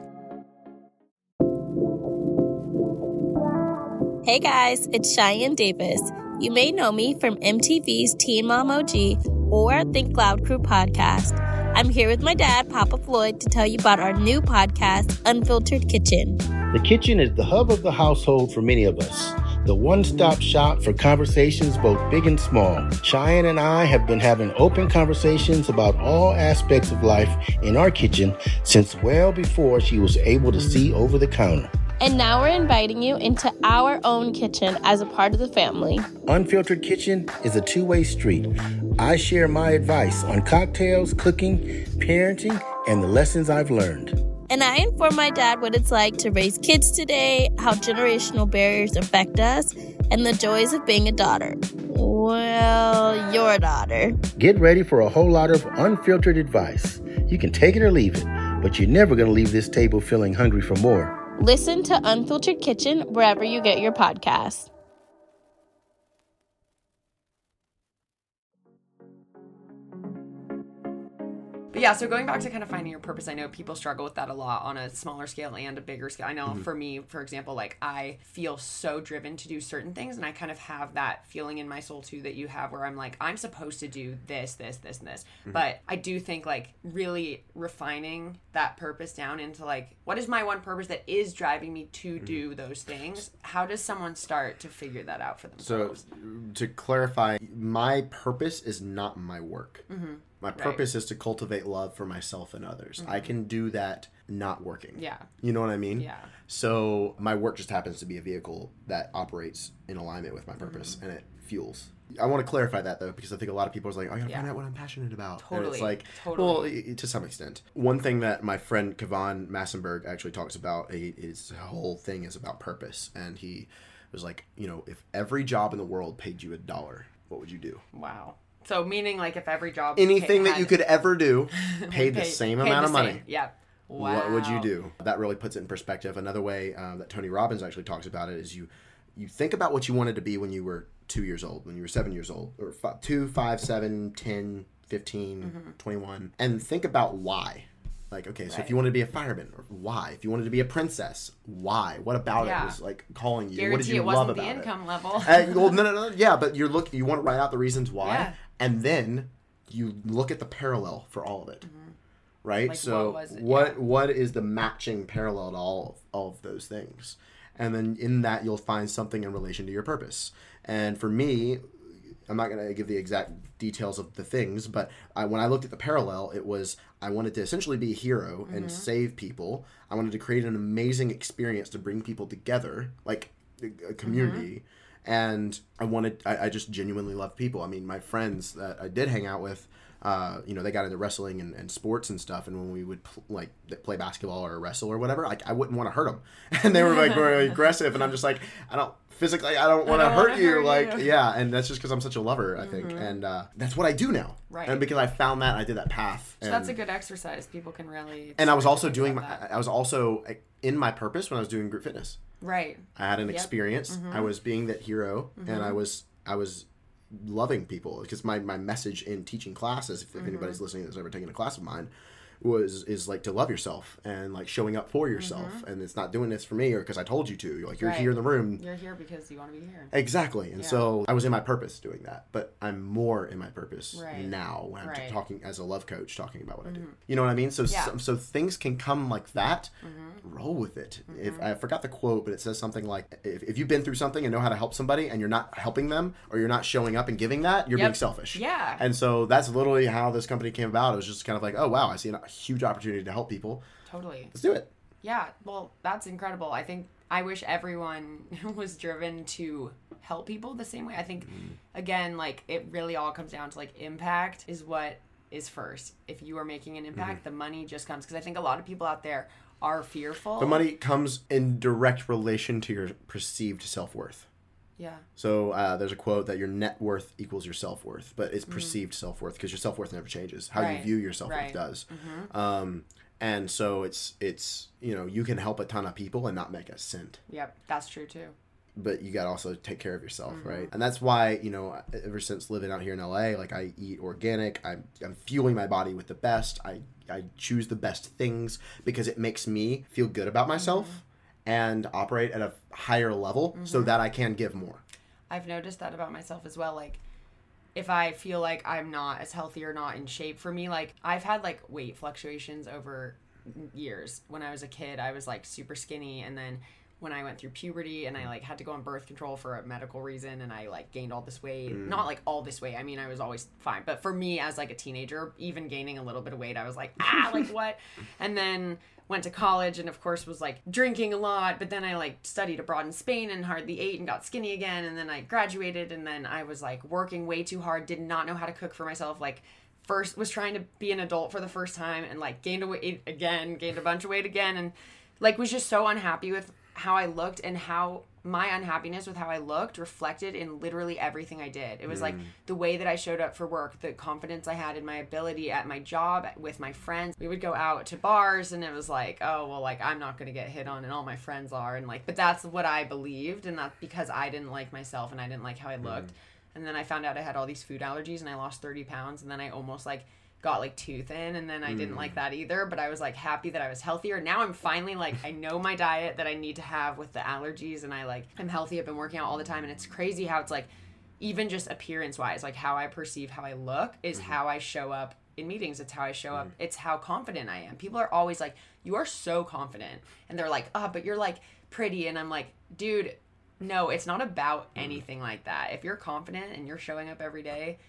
Hey guys, it's Cheyenne Davis. You may know me from M T V's Teen Mom O G or Think Loud Crew podcast. I'm here with my dad, Papa Floyd, to tell you about our new podcast, Unfiltered Kitchen. The kitchen is the hub of the household for many of us, the one-stop shop for conversations both big and small. Cheyenne and I have been having open conversations about all aspects of life in our kitchen since well before she was able to see over the counter. And now we're inviting you into our own kitchen as a part of the family. Unfiltered Kitchen is a two-way street. I share my advice on cocktails, cooking, parenting, and the lessons I've learned. And I inform my dad what it's like to raise kids today, how generational barriers affect us, and the joys of being a daughter. Well, your daughter. Get ready for a whole lot of unfiltered advice. You can take it or leave it, but you're never going to leave this table feeling hungry for more. Listen to Unfiltered Kitchen wherever you get your podcasts. But yeah, so going back to kind of finding your purpose, I know people struggle with that a lot on a smaller scale and a bigger scale. I know mm-hmm. for me, for example, like I feel so driven to do certain things, and I kind of have that feeling in my soul too that you have where I'm like, I'm supposed to do this, this, this, and this. Mm-hmm. But I do think like really refining that purpose down into like, what is my one purpose that is driving me to mm-hmm. do those things? How does someone start to figure that out for themselves? So to clarify, my purpose is not my work. Mm-hmm. My purpose right. is to cultivate love for myself and others. Mm-hmm. I can do that not working. Yeah. You know what I mean? Yeah. So my work just happens to be a vehicle that operates in alignment with my purpose mm-hmm. and it fuels. I want to clarify that though, because I think a lot of people are like, oh, I gotta yeah. find out what I'm passionate about. Totally. And it's like, totally. Well, to some extent. One thing that my friend Kavon Massenberg actually talks about, his whole thing is about purpose. And he was like, you know, if every job in the world paid you a dollar, what would you do? Wow. So meaning like if every job... Anything that you could ever do paid the same amount of money. Yeah. Wow. What would you do? That really puts it in perspective. Another way um, that Tony Robbins actually talks about it is you you think about what you wanted to be when you were two years old, when you were seven years old, or five, two, five, seven, ten, fifteen, mm-hmm. twenty-one, and think about why. Like, okay, so right. if you wanted to be a fireman, why? If you wanted to be a princess, why? What about yeah. it was like calling you? Guarantee what did you love about it? It wasn't the income level. and, well, no, no, no. Yeah, but you're look, you want to write out the reasons why. Yeah. And then you look at the parallel for all of it, mm-hmm. right? Like so what, yeah. what what is the matching parallel to all of, all of those things? And then in that, you'll find something in relation to your purpose. And for me, I'm not going to give the exact details of the things, but I, when I looked at the parallel, it was I wanted to essentially be a hero mm-hmm. and save people. I wanted to create an amazing experience to bring people together, like a community. Mm-hmm. And I wanted, I, I just genuinely love people. I mean, my friends that I did hang out with, uh, you know, they got into wrestling and, and sports and stuff. And when we would pl- like play basketball or wrestle or whatever, like I wouldn't want to hurt them. And they were like very aggressive. And I'm just like, I don't physically, I don't want to hurt you. Hurt like, you. Yeah. And that's just because I'm such a lover, I mm-hmm. think. And uh, that's what I do now. Right. And because I found that I did that path. So and, that's a good exercise. People can really. And I was also doing, my, I was also in my purpose when I was doing group fitness. Right. I had an yep. experience. Mm-hmm. I was being that hero, mm-hmm. and I was I was loving people, because my, my message in teaching classes, if, if mm-hmm. anybody's listening that's ever taken a class of mine, was is like to love yourself and like showing up for yourself, mm-hmm. and it's not doing this for me or because I told you to. You're like you're right. here in the room. You're here because you want to be here. Exactly. And yeah. so I was in my purpose doing that, but I'm more in my purpose right. now when I'm right. talking as a love coach, talking about what mm-hmm. I do. You know what I mean? So yeah. so, so things can come like that. Mm-hmm. Roll with it. Mm-hmm. If I forgot the quote, but it says something like, if, if you've been through something and know how to help somebody and you're not helping them or you're not showing up and giving that, you're yep. being selfish. Yeah. And so that's literally how this company came about. It was just kind of like, oh, wow, I see a huge opportunity to help people. Totally. Let's do it. Yeah. Well, that's incredible. I think I wish everyone was driven to help people the same way. I think, mm-hmm. again, like it really all comes down to like impact is what is first. If you are making an impact, mm-hmm. the money just comes. Because I think a lot of people out there are fearful. The money comes in direct relation to your perceived self-worth. Yeah. So uh, there's a quote that your net worth equals your self-worth, but it's perceived mm-hmm. self-worth, because your self-worth never changes. How right. you view your self-worth right. does. Mm-hmm. Um, and so it's, it's you know, you can help a ton of people and not make a cent. Yep, that's true too. But you got to also take care of yourself, mm-hmm. right? And that's why, you know, ever since living out here in L A, like I eat organic, I'm, I'm fueling my body with the best, I I choose the best things because it makes me feel good about myself mm-hmm. and operate at a higher level mm-hmm. so that I can give more. I've noticed that about myself as well. Like if I feel like I'm not as healthy or not in shape, for me, like I've had like weight fluctuations over years. When I was a kid, I was like super skinny, and then when I went through puberty and I like had to go on birth control for a medical reason, and I like gained all this weight, mm. not like all this weight. I mean, I was always fine. But for me as like a teenager, even gaining a little bit of weight, I was like, ah, like what? And then went to college and of course was like drinking a lot. But then I like studied abroad in Spain and hardly ate and got skinny again. And then I graduated, and then I was like working way too hard, did not know how to cook for myself. Like first was trying to be an adult for the first time, and like gained a weight again, gained a bunch of weight again. And like was just so unhappy with how I looked, and how my unhappiness with how I looked reflected in literally everything I did. It was mm. like the way that I showed up for work, the confidence I had in my ability at my job, with my friends. We would go out to bars and it was like, oh, well, like I'm not going to get hit on and all my friends are. And like, but that's what I believed. And that's because I didn't like myself and I didn't like how I looked. Mm. And then I found out I had all these food allergies and I lost thirty pounds. And then I almost like got like too thin, and then I didn't mm. like that either, but I was like happy that I was healthier. Now I'm finally like, I know my diet that I need to have with the allergies, and I like, I'm healthy. I've been working out all the time, and it's crazy how it's like, even just appearance wise, like how I perceive how I look is mm-hmm. how I show up in meetings. It's how I show mm-hmm. up. It's how confident I am. People are always like, you are so confident, and they're like, oh, but you're like pretty. And I'm like, dude, no, it's not about anything mm-hmm. like that. If you're confident and you're showing up every day,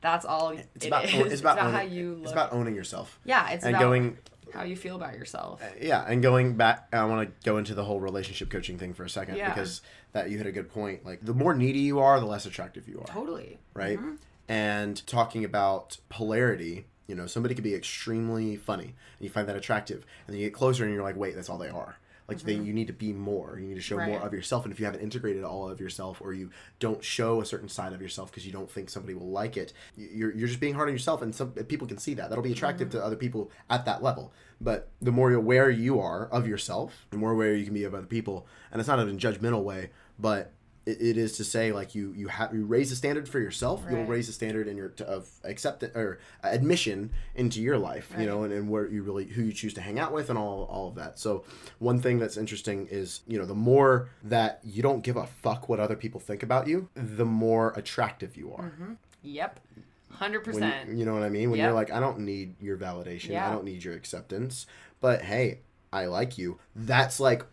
that's all it's it about, is. It's about, it's about owning, how you look. It's about owning yourself. Yeah, it's and about going, how you feel about yourself. Uh, yeah, and going back, I want to go into the whole relationship coaching thing for a second yeah. because that you hit a good point. Like the more needy you are, the less attractive you are. Totally. Right? Mm-hmm. And talking about polarity, you know, somebody could be extremely funny and you find that attractive, and then you get closer and you're like, wait, that's all they are. Like mm-hmm. they, you need to be more. You need to show right. more of yourself. And if you haven't integrated all of yourself, or you don't show a certain side of yourself because you don't think somebody will like it, you're you're just being hard on yourself. And some people can see that. That'll be attractive mm-hmm. to other people at that level. But the more aware you are of yourself, the more aware you can be of other people. And it's not in a judgmental way, but it, it is to say like you you have you raise the standard for yourself. Right. You'll raise the standard in your to, of accept or admission into your life. Right. You know, and, and where you really who you choose to hang out with and all all of that. So one thing that's interesting is, you know, the more that you don't give a fuck what other people think about you, the more attractive you are. Mm-hmm. Yep. one hundred percent. You, you know what I mean? When yep. you're like, I don't need your validation. Yeah. I don't need your acceptance. But hey, I like you. That's like,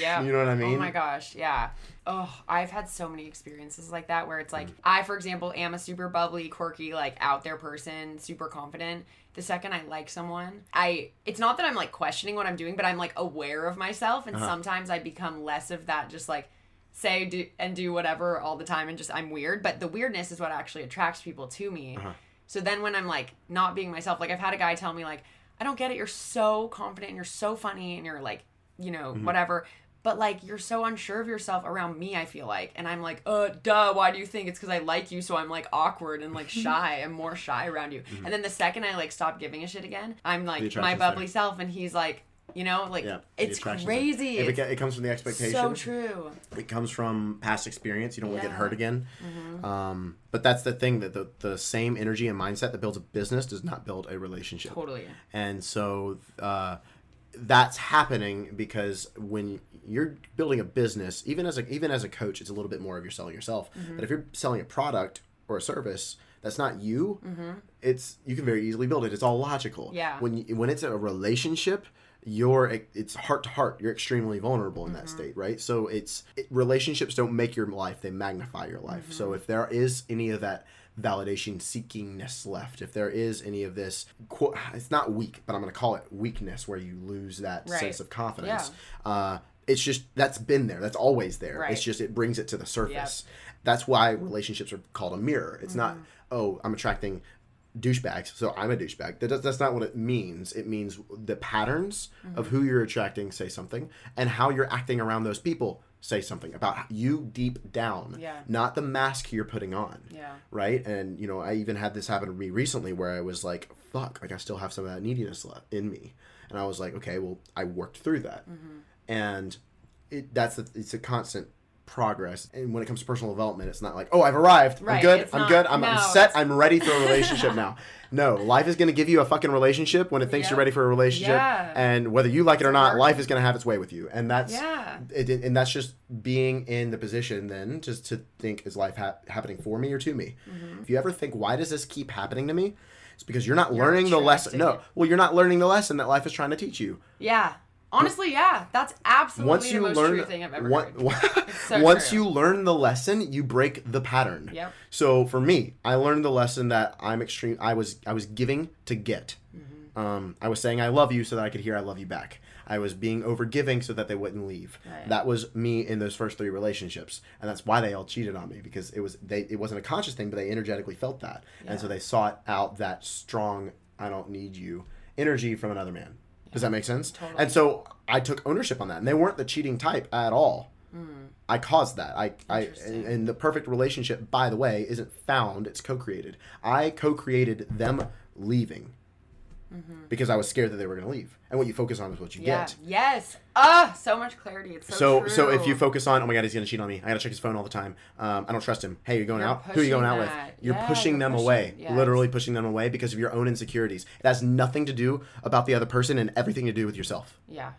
yeah, you know what I mean? Oh my gosh. Yeah. Oh, I've had so many experiences like that where it's like, mm. I, for example, am a super bubbly, quirky, like out there person, super confident. The second I like someone, I, it's not that I'm like questioning what I'm doing, but I'm like aware of myself. And uh-huh. sometimes I become less of that, just like, say do, and do whatever all the time and just I'm weird. But the weirdness is what actually attracts people to me. Uh-huh. So then when I'm like not being myself, like I've had a guy tell me like, I don't get it. You're so confident and you're so funny and you're like, you know, mm-hmm. whatever. But like, you're so unsure of yourself around me, I feel like. And I'm like, uh, duh, why do you think? It's because I like you, so I'm like awkward and like shy. I'm more shy around you. Mm-hmm. And then the second I like stop giving a shit again, I'm like my bubbly there. self. And he's like, you know, like, yeah, it's crazy. It. It, it comes from the expectation. So true. It comes from past experience. You don't yeah. want to get hurt again. Mm-hmm. Um, but that's the thing, that the, the same energy and mindset that builds a business does not build a relationship. Totally. And so uh, that's happening because when you're building a business, even as a, even as a coach, it's a little bit more of you're selling yourself. Mm-hmm. But if you're selling a product or a service that's not you, mm-hmm. it's you can very easily build it. It's all logical. Yeah. When, you, when it's a relationship... You're it's heart to heart. You're extremely vulnerable in mm-hmm. that state, right? So it's it, relationships don't make your life; they magnify your life. Mm-hmm. So if there is any of that validation seekingness left, if there is any of this, it's not weak, but I'm going to call it weakness, where you lose that right. sense of confidence. Yeah. Uh, it's just that's been there. That's always there. Right. It's just it brings it to the surface. Yep. That's why relationships are called a mirror. It's mm-hmm. not oh, I'm attracting douchebags, so I'm a douchebag. That does, that's not what it means. It means the patterns mm-hmm. of who you're attracting say something, and how you're acting around those people say something about you deep down, yeah. not the mask you're putting on, yeah. right? And, you know, I even had this happen to me recently where I was like, fuck, like I still have some of that neediness left in me. And I was like, okay, well, I worked through that. Mm-hmm. And it, that's a, it's a constant progress. And when it comes to personal development, it's not like, oh, I've arrived. Right. I'm good. It's I'm not, good. I'm, no, I'm set. It's... I'm ready for a relationship now. No, life is going to give you a fucking relationship when it thinks yep. you're ready for a relationship. Yeah. And whether you like it or not, life is going to have its way with you. And that's yeah. it, and that's just being in the position then just to think, is life ha- happening for me or to me? Mm-hmm. If you ever think, why does this keep happening to me? It's because you're not you're learning the lesson. No. Well, you're not learning the lesson that life is trying to teach you. Yeah. Honestly, yeah. That's absolutely once you the most learn, true thing I've ever one, heard. So once true. you learn the lesson, you break the pattern. Yep. So for me, I learned the lesson that I'm extreme. I was I was giving to get. Mm-hmm. Um, I was saying I love you so that I could hear I love you back. I was being overgiving so that they wouldn't leave. Right. That was me in those first three relationships, and that's why they all cheated on me, because it was they it wasn't a conscious thing, but they energetically felt that, yeah. and so they sought out that strong "I don't need you" energy from another man. Does that make sense? Totally. And so I took ownership on that. And they weren't the cheating type at all. Mm. I caused that. I, I and, and the perfect relationship, by the way, isn't found. It's co-created. I co-created them leaving mm-hmm. because I was scared that they were going to leave. And what you focus on is what you yeah. get. Yes. Ah, oh, so much clarity. It's so So, true. so if you focus on, oh my God, he's going to cheat on me. I got to check his phone all the time. Um, I don't trust him. Hey, you're going you're out? Who are you going that. out with? You're yeah, pushing them pushing, away. Yes. Literally pushing them away because of your own insecurities. It has nothing to do about the other person and everything to do with yourself. Yeah.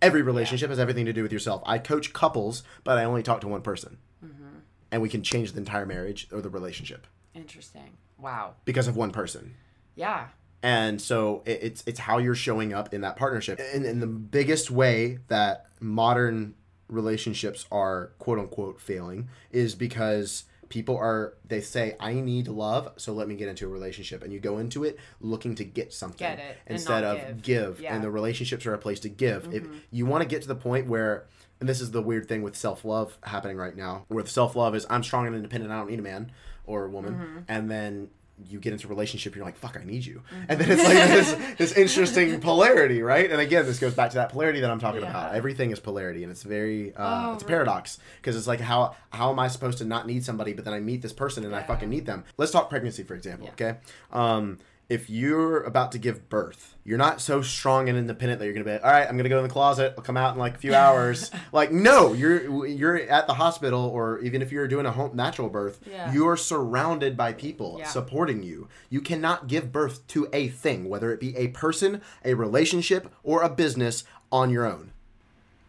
Every relationship yeah. has everything to do with yourself. I coach couples, but I only talk to one person. Mm-hmm. And we can change the entire marriage or the relationship. Interesting. Wow. Because of one person. Yeah. And so it's it's how you're showing up in that partnership. And, and the biggest way that modern relationships are quote unquote failing is because people are, they say, I need love, so let me get into a relationship. And you go into it looking to get something get it, instead of give. give. Yeah. And the relationships are a place to give. Mm-hmm. If you want to get to the point where, and this is the weird thing with self-love happening right now, where self-love is I'm strong and independent, I don't need a man or a woman. Mm-hmm. And then you get into a relationship, you're like, fuck, I need you. Mm-hmm. And then it's like this this interesting polarity, right? And again, this goes back to that polarity that I'm talking yeah. about. Everything is polarity, and it's very, uh, oh, it's a paradox. Because it's like, how how am I supposed to not need somebody, but then I meet this person and yeah. I fucking need them? Let's talk pregnancy, for example, yeah. okay? Um, if you're about to give birth, you're not so strong and independent that you're going to be like, all right, I'm going to go in the closet. I'll come out in like a few hours. Like, no, you're you're at the hospital, or even if you're doing a home natural birth, yeah. you're surrounded by people yeah. supporting you. You cannot give birth to a thing, whether it be a person, a relationship, or a business on your own.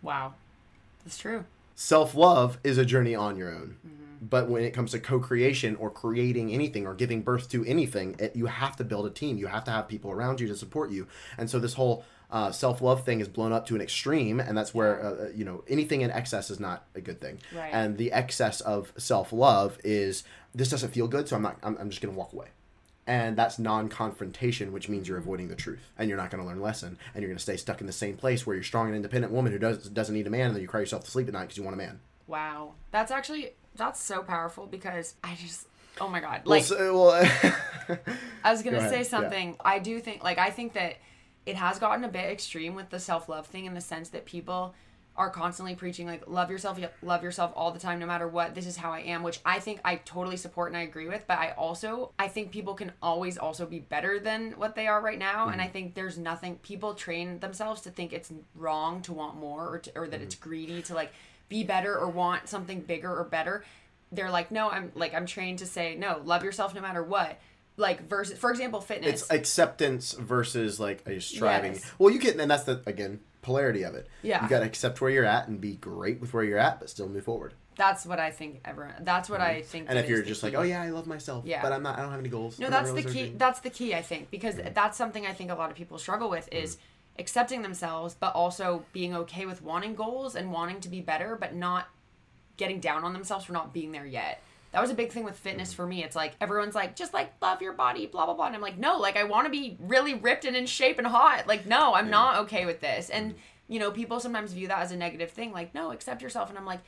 Wow. That's true. Self-love is a journey on your own. Mm-hmm. But when it comes to co-creation or creating anything or giving birth to anything, it, you have to build a team. You have to have people around you to support you. And so this whole uh, self-love thing is blown up to an extreme, and that's where, uh, you know, anything in excess is not a good thing. Right. And the excess of self-love is, this doesn't feel good, so I'm not. I'm, I'm just going to walk away. And that's non-confrontation, which means you're avoiding the truth, and you're not going to learn a lesson, and you're going to stay stuck in the same place where you're strong and independent woman who does, doesn't need a man, and then you cry yourself to sleep at night because you want a man. Wow. That's actually, that's so powerful because I just, oh my God. Like, well, so, well, I was going to say something. Yeah. I do think, like, I think that it has gotten a bit extreme with the self-love thing in the sense that people are constantly preaching, like, love yourself, love yourself all the time, no matter what, this is how I am, which I think I totally support and I agree with. But I also, I think people can always also be better than what they are right now. Mm-hmm. And I think there's nothing, people train themselves to think it's wrong to want more or, to, or that mm-hmm. it's greedy to, like, be better or want something bigger or better. They're like, no, I'm like, I'm trained to say, no, love yourself no matter what. Like, versus, for example, fitness. It's acceptance versus, like, a striving. Yes. Well, you can, and that's the, again, polarity of it. Yeah. You got to accept where you're at and be great with where you're at, but still move forward. That's what I think everyone, that's what mm-hmm. I think. And if you're just like, oh yeah, I love myself, yeah. but I'm not, I don't have any goals. No, that's the key. That's the key, I think, because mm-hmm. that's something I think a lot of people struggle with is mm-hmm. accepting themselves, but also being okay with wanting goals and wanting to be better, but not getting down on themselves for not being there yet. That was a big thing with fitness for me. It's like, everyone's like, just, like, love your body, blah, blah, blah. And I'm like, no, like, I want to be really ripped and in shape and hot. Like, no, I'm yeah. not okay with this. And, you know, people sometimes view that as a negative thing. Like, no, accept yourself. And I'm like,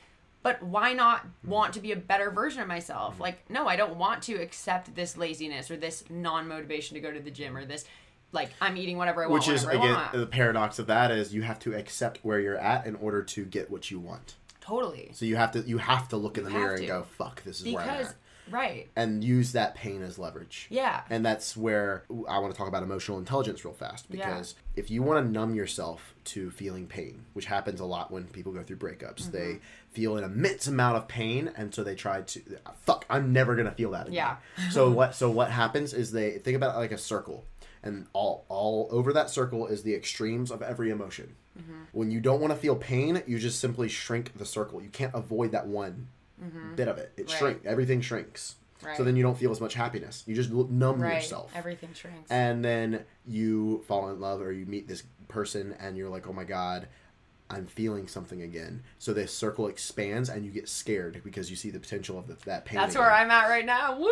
but why not want to be a better version of myself? Like, no, I don't want to accept this laziness or this non-motivation to go to the gym or this, like, I'm eating whatever I want. Which is, again, the paradox of that is you have to accept where you're at in order to get what you want. Totally. So you have to you have to look in the mirror and go, fuck, this is where I'm at. Right. And use that pain as leverage. Yeah. And that's where I want to talk about emotional intelligence real fast. Because yeah. if you want to numb yourself to feeling pain, which happens a lot when people go through breakups, mm-hmm. they feel an immense amount of pain, and so they try to, fuck, I'm never going to feel that again. Yeah. so what so what happens is they, think about it like a circle. And all all over that circle is the extremes of every emotion. Mm-hmm. When you don't want to feel pain, you just simply shrink the circle. You can't avoid that one mm-hmm. bit of it. It right. shrinks. Everything shrinks. Right. So then you don't feel as much happiness. You just numb right. yourself. Everything shrinks. And then you fall in love or you meet this person and you're like, oh my God, I'm feeling something again. So this circle expands and you get scared because you see the potential of the, that pain. That's again. Where I'm at right now. Woo!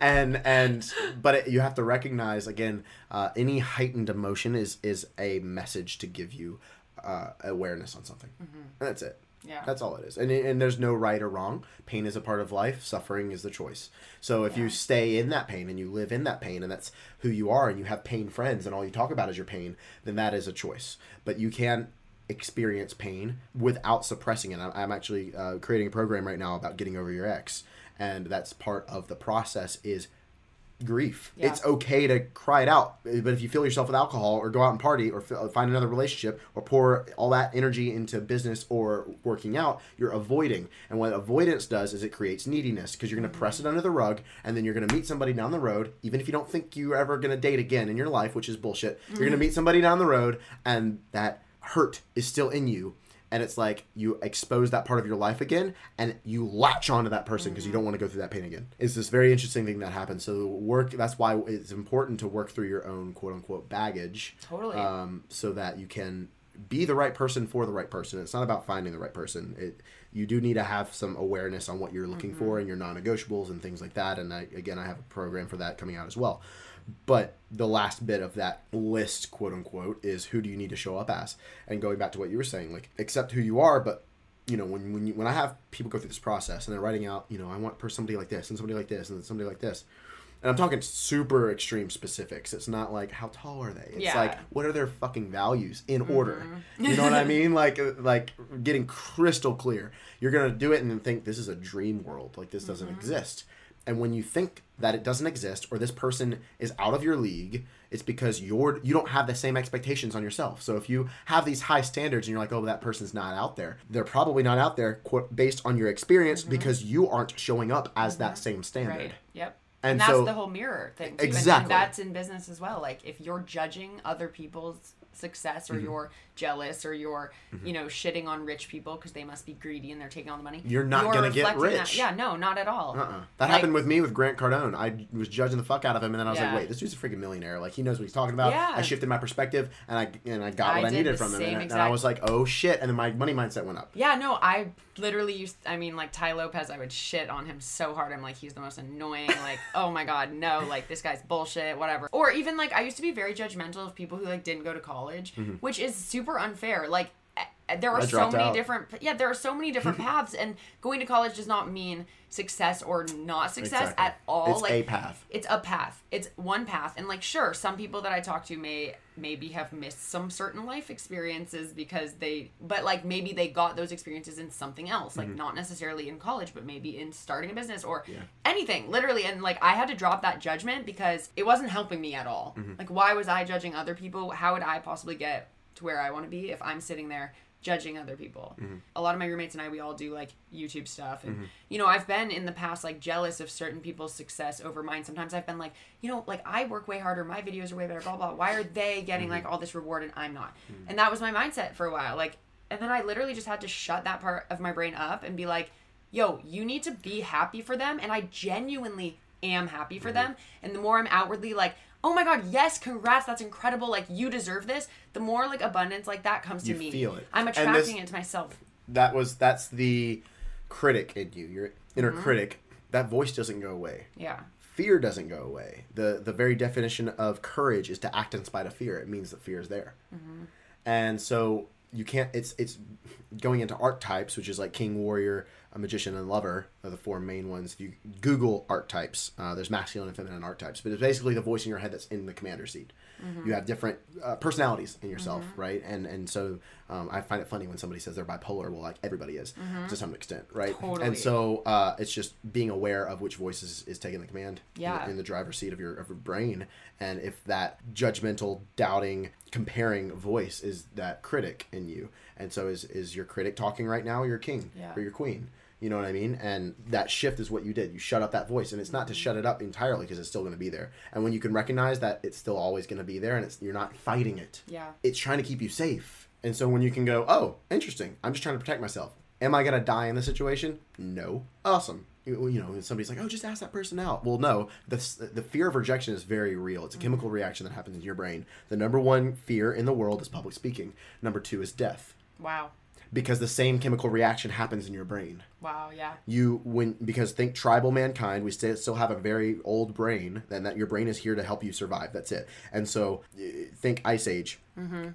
and, and, but it, you have to recognize, again, uh, any heightened emotion is, is a message to give you uh, awareness on something. Mm-hmm. And that's it. Yeah. That's all it is. And and there's no right or wrong. Pain is a part of life. Suffering is the choice. So if yeah. you stay in that pain and you live in that pain and that's who you are and you have pain friends and all you talk about is your pain, then that is a choice. But you can experience pain without suppressing it. I'm actually uh, creating a program right now about getting over your ex. And that's part of the process is grief. Yeah. It's okay to cry it out. But if you fill yourself with alcohol or go out and party or f- find another relationship or pour all that energy into business or working out, you're avoiding. And what avoidance does is it creates neediness because you're going to mm-hmm. press it under the rug and then you're going to meet somebody down the road, even if you don't think you're ever going to date again in your life, which is bullshit. Mm-hmm. You're going to meet somebody down the road and that hurt is still in you. And it's like you expose that part of your life again and you latch onto that person because mm-hmm. you don't want to go through that pain again. It's this very interesting thing that happens. So work, that's why it's important to work through your own quote unquote baggage. Totally. Um, so that you can be the right person for the right person. It's not about finding the right person. It, you do need to have some awareness on what you're looking mm-hmm. for and your non-negotiables and things like that. And I, again, I have a program for that coming out as well. But the last bit of that list, quote unquote, is who do you need to show up as? And going back to what you were saying, like, accept who you are. But, you know, when when, you, when I have people go through this process and they're writing out, you know, I want somebody like this and somebody like this and somebody like this. And I'm talking super extreme specifics. It's not like, how tall are they? It's yeah. like, what are their fucking values in mm-hmm. order? You know what I mean? Like, like getting crystal clear. You're going to do it and then think this is a dream world. Like, this doesn't mm-hmm. exist. And when you think that it doesn't exist or this person is out of your league, it's because you're, you don't have the same expectations on yourself. So if you have these high standards and you're like, oh, that person's not out there, they're probably not out there quote, based on your experience mm-hmm. because you aren't showing up as mm-hmm. that same standard. Right. Yep. And, and that's so, the whole mirror thing. Too. Exactly. And that's in business as well. Like if you're judging other people's success or mm-hmm. you're jealous or you're, mm-hmm. you know, shitting on rich people because they must be greedy and they're taking all the money. You're not going to get rich. That. Yeah, no, not at all. Uh-uh. That like, happened with me with Grant Cardone. I was judging the fuck out of him and then I was yeah. like, wait, this dude's a freaking millionaire. Like he knows what he's talking about. Yeah. I shifted my perspective and I and I got I what I needed from him. And, exact... and I was like, oh shit. And then my money mindset went up. Yeah, no, I literally used, I mean like Tai Lopez, I would shit on him so hard. I'm like, he's the most annoying. Like, oh my God, no, like this guy's bullshit, whatever. Or even like, I used to be very judgmental of people who like didn't go to college, mm-hmm. which is super unfair. Like there are so many out. different, yeah, there are so many different paths, and going to college does not mean success or not success exactly. at all. It's like, a path. It's a path. It's one path. And like, sure, some people that I talk to may maybe have missed some certain life experiences because they, but like maybe they got those experiences in something else, like mm-hmm. not necessarily in college, but maybe in starting a business or yeah. anything, literally. And like, I had to drop that judgment because it wasn't helping me at all. Mm-hmm. Like, why was I judging other people? How would I possibly get to where I want to be if I'm sitting there judging other people? Mm-hmm. A lot of my roommates and I, we all do like YouTube stuff. And, mm-hmm. you know, I've been in the past like jealous of certain people's success over mine. Sometimes I've been like, you know, like I work way harder. My videos are way better, blah, blah. Why are they getting mm-hmm. like all this reward and I'm not? Mm-hmm. And that was my mindset for a while. Like, and then I literally just had to shut that part of my brain up and be like, yo, you need to be happy for them. And I genuinely am happy for mm-hmm. them. And the more I'm outwardly like, oh my God, yes, congrats, that's incredible, like, you deserve this, the more, like, abundance like that comes to you me. You feel it. I'm attracting this, it to myself. That was, that's the critic in you, your inner mm-hmm. critic. That voice doesn't go away. Yeah. Fear doesn't go away. The the very definition of courage is to act in spite of fear. It means that fear is there. Mm-hmm. And so you can't, it's, it's going into archetypes, which is like king, warrior, a magician, and lover are the four main ones. If you Google archetypes, uh, there's masculine and feminine archetypes, but it's basically the voice in your head that's in the commander seat. Mm-hmm. You have different uh, personalities in yourself, mm-hmm. right? And and so um, I find it funny when somebody says they're bipolar. Well, like everybody is mm-hmm. to some extent, right? Totally. And so uh, it's just being aware of which voice is, is taking the command yeah. in, the, in the driver's seat of your, of your brain. And if that judgmental, doubting, comparing voice is that critic in you. And so is is your critic talking right now, or your king yeah. or your queen? You know what I mean? And that shift is what you did. You shut up that voice. And it's not to shut it up entirely, because it's still going to be there. And when you can recognize that it's still always going to be there and it's you're not fighting it. Yeah. It's trying to keep you safe. And so when you can go, oh, interesting, I'm just trying to protect myself. Am I going to die in this situation? No. Awesome. You, you know, somebody's like, oh, just ask that person out. Well, no. The, the fear of rejection is very real. It's a mm-hmm. chemical reaction that happens in your brain. The number one fear in the world is public speaking. Number two is death. Wow. Because the same chemical reaction happens in your brain. Wow, yeah. You when because think tribal mankind, we still have a very old brain, and that your brain is here to help you survive. That's it. And so think Ice Age. Mm-hmm.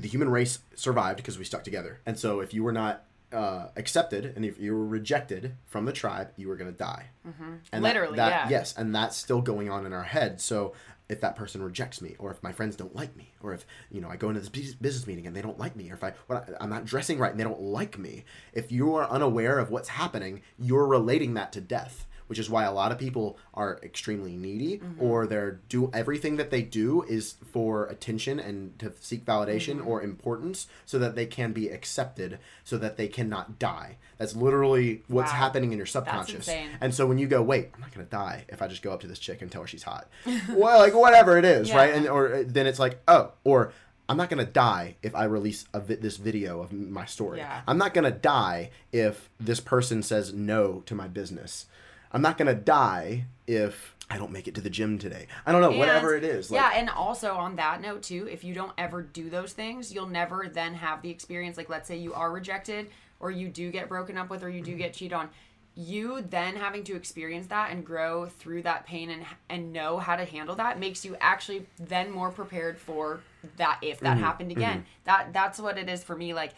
The human race survived because we stuck together. And so if you were not uh, accepted and if you were rejected from the tribe, you were going to die. Mm-hmm. And literally, that, that, yeah. Yes, and that's still going on in our head. So if that person rejects me, or if my friends don't like me, or if, you know, I go into this business meeting and they don't like me, or if I, well, I'm not dressing right and they don't like me. If you are unaware of what's happening, you're relating that to death, which is why a lot of people are extremely needy mm-hmm. or they're do everything that they do is for attention and to seek validation mm-hmm. or importance so that they can be accepted, so that they cannot die. That's literally what's wow. happening in your subconscious. And so when you go, wait, I'm not going to die if I just go up to this chick and tell her she's hot. Well, like whatever it is, yeah. right? And or then it's like, oh, or I'm not going to die if I release a vi- this video of my story. Yeah. I'm not going to die if this person says no to my business. I'm not going to die if I don't make it to the gym today. I don't know, and, whatever it is. Like, yeah, and also on that note too, if you don't ever do those things, you'll never then have the experience. Like let's say you are rejected, or you do get broken up with, or you do get cheated on, you then having to experience that and grow through that pain and and know how to handle that makes you actually then more prepared for that if that mm-hmm. happened again. Mm-hmm. That that's what it is for me. Like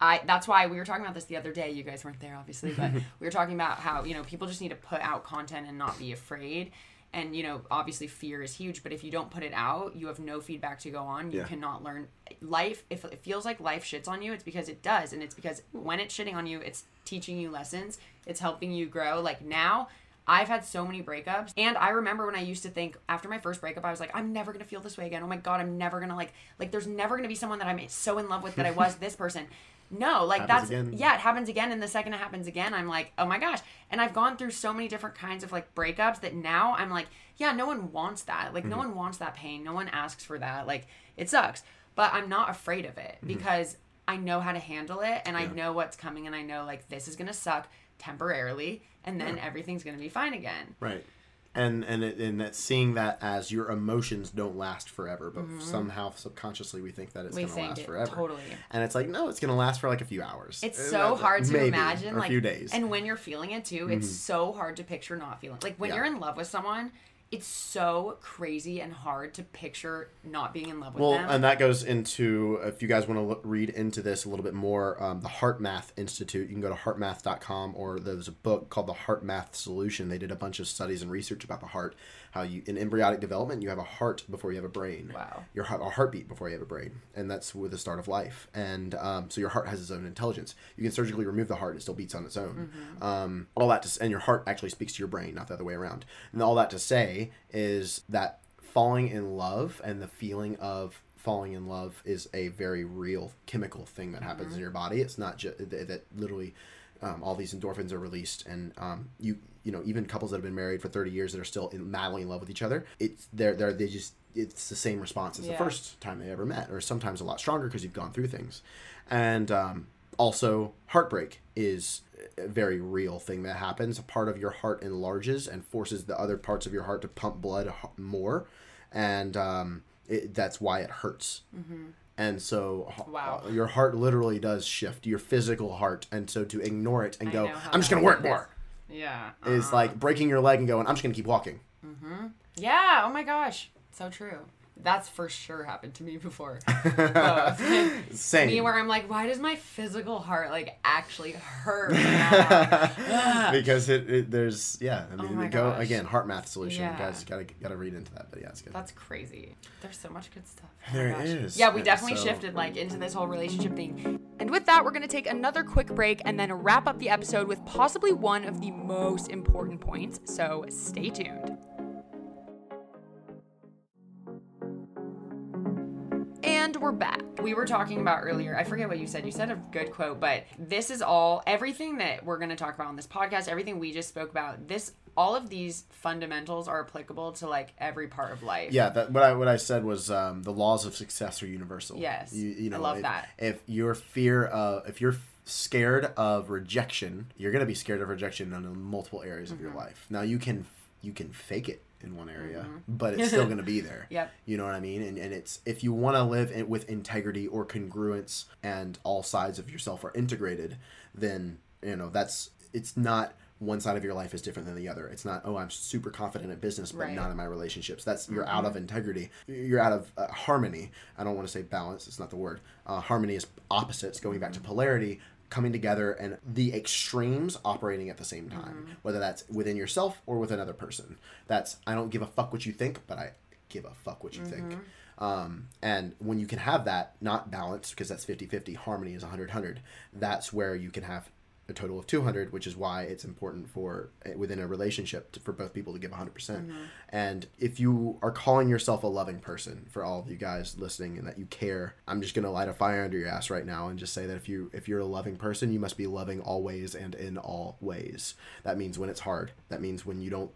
I that's why we were talking about this the other day. You guys weren't there obviously, but we were talking about how, you know, people just need to put out content and not be afraid. And, you know, obviously fear is huge, but if you don't put it out, you have no feedback to go on. You yeah. cannot learn life. If it feels like life shits on you, it's because it does. And it's because when it's shitting on you, it's teaching you lessons. It's helping you grow. Like now I've had so many breakups, and I remember when I used to think after my first breakup, I was like, I'm never going to feel this way again. Oh my God, I'm never going to like, like there's never going to be someone that I'm so in love with that I was this person. No, like happens that's, again. yeah, it happens again. And the second it happens again, I'm like, oh my gosh. And I've gone through so many different kinds of like breakups that now I'm like, yeah, no one wants that. Like mm-hmm. no one wants that pain. No one asks for that. Like it sucks, but I'm not afraid of it mm-hmm. because I know how to handle it, and yeah. I know what's coming, and I know like this is going to suck temporarily, and then yeah. everything's going to be fine again. Right. And and it, and that seeing that as your emotions don't last forever, but mm-hmm. somehow subconsciously we think that it's going to last it, forever. Totally. And it's like, no, it's going to last for like a few hours. It's so uh, hard to maybe, imagine, or like a few days. And when you're feeling it too, it's mm-hmm. so hard to picture not feeling. Like when yeah. you're in love with someone, it's so crazy and hard to picture not being in love with well, them. Well, and that goes into, if you guys want to look, read into this a little bit more, um, the HeartMath Institute. You can go to heart math dot com, or there's a book called The HeartMath Solution. They did a bunch of studies and research about the heart, how you, in embryonic development, you have a heart before you have a brain. Wow. You have a heartbeat before you have a brain, and that's with the start of life. And um, so your heart has its own intelligence. You can surgically remove the heart. It still beats on its own. Mm-hmm. Um, all that to, and your heart actually speaks to your brain, not the other way around. And all that to say, is that falling in love and the feeling of falling in love is a very real chemical thing that happens mm-hmm. in your body. It's not just that, that literally um, all these endorphins are released, and um, you you know, even couples that have been married for thirty years that are still in, madly in love with each other, it's they're they're they just it's the same response as yeah. the first time they ever met, or sometimes a lot stronger because you've gone through things. And um, also heartbreak is a very real thing that happens. A part of your heart enlarges and forces the other parts of your heart to pump blood more, and um, it, that's why it hurts. Mm-hmm. And so wow. your heart literally does shift, your physical heart. And so to ignore it and I go, I'm just going to work more. Yeah. Uh-huh. Is like breaking your leg and going, I'm just going to keep walking. Mm-hmm. Yeah. Oh my gosh. So true. That's for sure happened to me before. Oh, same. Me where I'm like, why does my physical heart like actually hurt now? Because it, it there's yeah. I mean, oh go gosh. again, HeartMath Solution. Yeah. You guys gotta gotta read into that, but yeah, it's good. That's crazy. There's so much good stuff. There oh is. Yeah, we and definitely so, shifted like into this whole relationship thing. And with that, we're gonna take another quick break and then wrap up the episode with possibly one of the most important points. So stay tuned. And we're back. We were talking about earlier, I forget what you said. You said a good quote, but this is all, everything that we're going to talk about on this podcast, everything we just spoke about, this, all of these fundamentals are applicable to like every part of life. Yeah. That, what I, what I said was, um, the laws of success are universal. Yes. You, you know, I love if, that. If your fear of, if you're scared of rejection, you're going to be scared of rejection in multiple areas mm-hmm. of your life. Now you can, you can fake it in one area, mm-hmm. but it's still going to be there. Yep. You know what I mean? And and it's, if you want to live in, with integrity or congruence, and all sides of yourself are integrated, then, you know, that's, it's not one side of your life is different than the other. It's not, oh, I'm super confident in business, but right. not in my relationships. That's, you're mm-hmm. out of integrity. You're out of uh, harmony. I don't want to say balance. It's not the word. Uh, harmony is opposites, going back mm-hmm. to polarity, coming together, and the extremes operating at the same time, mm-hmm. whether that's within yourself or with another person. That's, I don't give a fuck what you think, but I give a fuck what you mm-hmm. think. Um, and when you can have that, not balance, because that's fifty-fifty, harmony is one hundred one hundred, that's where you can have a total of two hundred, which is why it's important for within a relationship to, for both people to give one hundred percent. Mm-hmm. And if you are calling yourself a loving person, for all of you guys listening, and that you care, I'm just going to light a fire under your ass right now and just say that if you if you're a loving person, you must be loving always and in all ways. That means when it's hard. That means when you don't,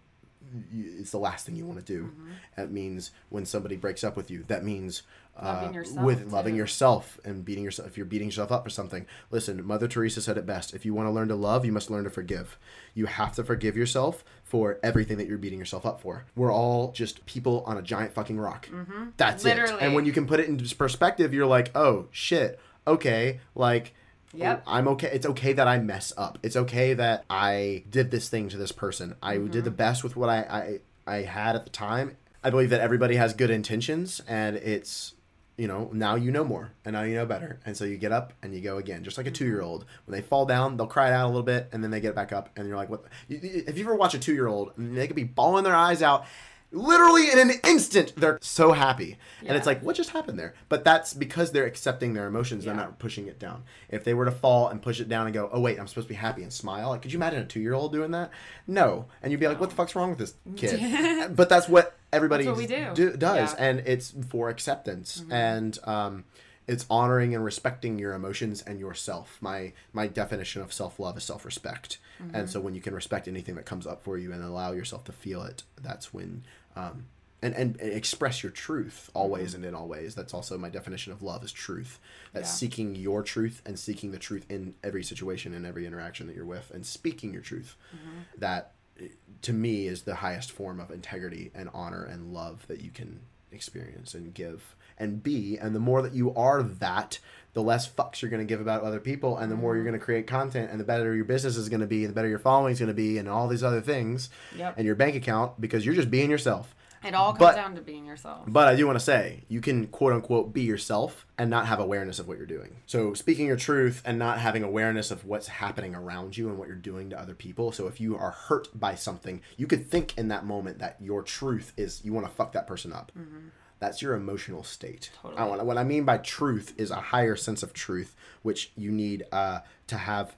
you, it's the last thing you want to do. Mm-hmm. That means when somebody breaks up with you. That means Uh, loving with too. loving yourself and beating yourself. If you're beating yourself up for something, listen, Mother Teresa said it best. If you want to learn to love, you must learn to forgive. You have to forgive yourself for everything that you're beating yourself up for. We're all just people on a giant fucking rock. Mm-hmm. That's Literally. it. And when you can put it into perspective, you're like, oh shit. Okay. Like, Yep. I'm okay. It's okay that I mess up. It's okay that I did this thing to this person. I mm-hmm. did the best with what I, I, I had at the time. I believe that everybody has good intentions, and it's, you know, now you know more, and now you know better. And so you get up and you go again, just like a two-year-old. When they fall down, they'll cry it out a little bit, and then they get back up, and you're like, what? If you ever watch a two-year-old, they could be bawling their eyes out. Literally in an instant, they're so happy. Yeah. And it's like, what just happened there? But that's because they're accepting their emotions. Yeah. They're not pushing it down. If they were to fall and push it down and go, oh, wait, I'm supposed to be happy and smile. Like, could you imagine a two-year-old doing that? No. And you'd be like, what the fuck's wrong with this kid? But that's what everybody that's what we do. do, does. Yeah. And it's for acceptance. Mm-hmm. And um, it's honoring and respecting your emotions and yourself. My, my definition of self-love is self-respect. Mm-hmm. And so when you can respect anything that comes up for you and allow yourself to feel it, that's when... Um, and, and express your truth always and in all ways. That's also my definition of love, is truth. That's yeah. seeking your truth and seeking the truth in every situation and every interaction that you're with, and speaking your truth. Mm-hmm. That, to me, is the highest form of integrity and honor and love that you can experience and give and be. And the more that you are that, the less fucks you're going to give about other people, and the more you're going to create content, and the better your business is going to be, and the better your following is going to be, and all these other things, yep. and your bank account, because you're just being yourself. It all comes but, down to being yourself. But I do want to say, you can quote-unquote be yourself and not have awareness of what you're doing. So speaking your truth and not having awareness of what's happening around you and what you're doing to other people. So if you are hurt by something, you could think in that moment that your truth is you want to fuck that person up. Mm-hmm. That's your emotional state. Totally. I want, what I mean by truth is a higher sense of truth, which you need uh, to have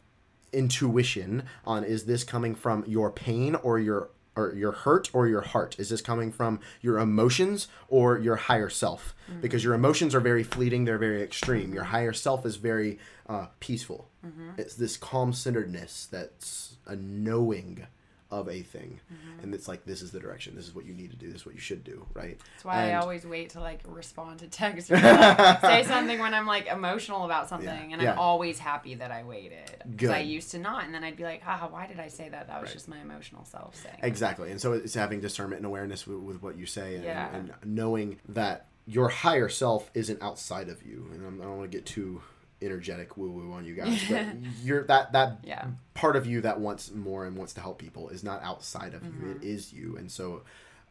intuition on. Is this coming from your pain or your or your hurt or your heart? Is this coming from your emotions or your higher self? Mm-hmm. Because your emotions are very fleeting. They're very extreme. Your higher self is very uh, peaceful. Mm-hmm. It's this calm-centeredness that's a knowing of a thing. Mm-hmm. And it's like, this is the direction. This is what you need to do. This is what you should do, right? That's why and I always wait to, like, respond to texts or like, say something when I'm, like, emotional about something. Yeah. And yeah. I'm always happy that I waited. Because I used to not. And then I'd be like, haha, why did I say that? That was right. just my emotional self saying. Exactly. And so it's having discernment and awareness with, with what you say and, yeah. and knowing that your higher self isn't outside of you. And I'm, I don't want to get too energetic woo-woo on you guys, but you're that that yeah. part of you that wants more and wants to help people is not outside of mm-hmm. you. It is you. And so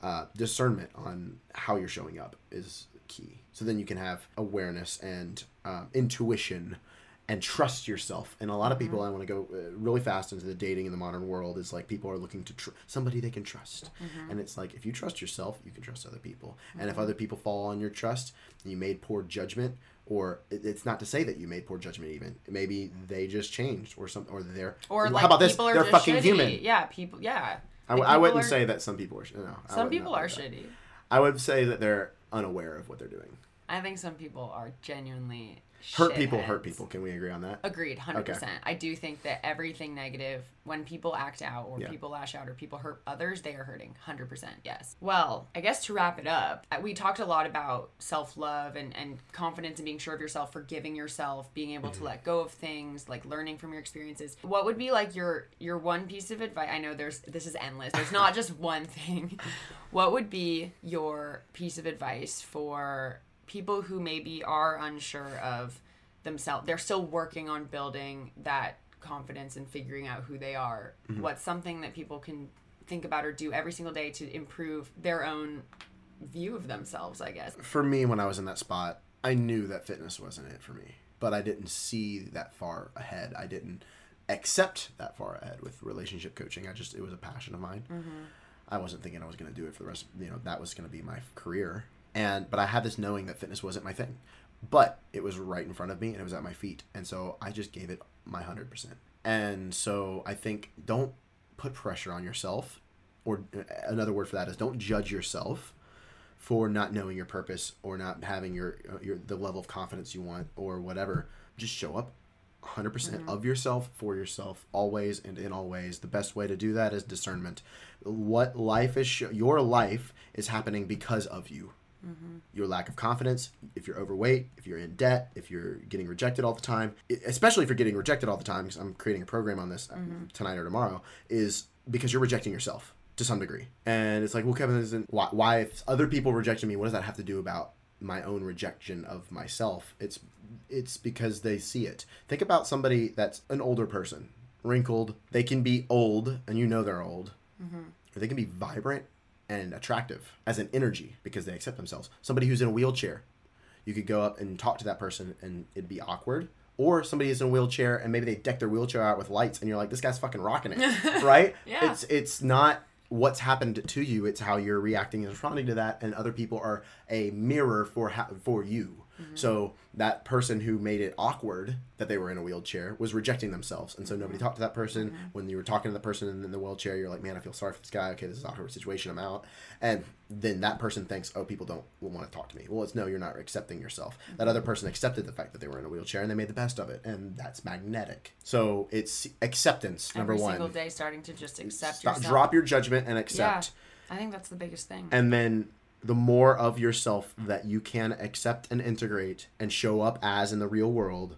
uh discernment on how you're showing up is key, so then you can have awareness and um, intuition and trust yourself. And a lot of people, mm-hmm. I want to go really fast into the dating in the modern world, is like people are looking to tr- somebody they can trust. Mm-hmm. And it's like, if you trust yourself, you can trust other people. Mm-hmm. And if other people fall on your trust, you made poor judgment, or it's not to say that you made poor judgment even. Maybe mm-hmm. they just changed or something, or they're, or well, like how about this? They're fucking shitty. Human. Yeah, people, yeah. I, w- people I wouldn't are... say that some people are, sh- no. Some people are shitty. I would say that they're unaware of what they're doing. I think some people are genuinely hurt shitheads. people hurt people. Can we agree on that? Agreed, one hundred percent. Okay. I do think that everything negative, when people act out or yeah. people lash out or people hurt others, they are hurting, one hundred percent, yes. Well, I guess to wrap it up, we talked a lot about self-love and, and confidence and being sure of yourself, forgiving yourself, being able mm-hmm. to let go of things, like learning from your experiences. What would be like your, your one piece of advice? I know there's this is endless. There's not just one thing. What would be your piece of advice for people who maybe are unsure of themselves? They're still working on building that confidence and figuring out who they are. Mm-hmm. What's something that people can think about or do every single day to improve their own view of themselves, I guess? For me, when I was in that spot, I knew that fitness wasn't it for me, but I didn't see that far ahead. I didn't accept that far ahead with relationship coaching. I just, it was a passion of mine. Mm-hmm. I wasn't thinking I was going to do it for the rest, you know, that was going to be my career. And but I had this knowing that fitness wasn't my thing, but it was right in front of me and it was at my feet. And so I just gave it my one hundred percent. And so I think don't put pressure on yourself, or another word for that is don't judge yourself for not knowing your purpose or not having your, your the level of confidence you want or whatever. Just show up one hundred percent mm-hmm. of yourself for yourself always and in all ways. The best way to do that is discernment. What life is, sh- your life is happening because of you. Mm-hmm. Your lack of confidence, if you're overweight, if you're in debt, if you're getting rejected all the time, especially if you're getting rejected all the time, because I'm creating a program on this mm-hmm. tonight or tomorrow, is because you're rejecting yourself to some degree. And it's like, well, Kevin, isn't why, why if other people rejected me, what does that have to do about my own rejection of myself? It's it's because they see it. Think about somebody that's an older person, wrinkled. They can be old, and you know they're old. Mm-hmm. Or they can be vibrant and attractive as an energy because they accept themselves. Somebody who's in a wheelchair, you could go up and talk to that person and it'd be awkward. Or somebody is in a wheelchair and maybe they deck their wheelchair out with lights and you're like, this guy's fucking rocking it, right? Yeah. It's it's not what's happened to you. It's how you're reacting and responding to that. And other people are a mirror for ha- for you. Mm-hmm. So that person who made it awkward that they were in a wheelchair was rejecting themselves. And so mm-hmm. nobody talked to that person. Mm-hmm. When you were talking to the person in the wheelchair, you're like, man, I feel sorry for this guy. Okay, this is an awkward situation. I'm out. And then that person thinks, oh, people don't want to talk to me. Well, it's no, you're not accepting yourself. Mm-hmm. That other person accepted the fact that they were in a wheelchair and they made the best of it. And that's magnetic. So it's acceptance, number Every one. Every single day starting to just accept Stop, yourself. Drop your judgment and accept. Yeah, I think that's the biggest thing. And then the more of yourself that you can accept and integrate and show up as in the real world,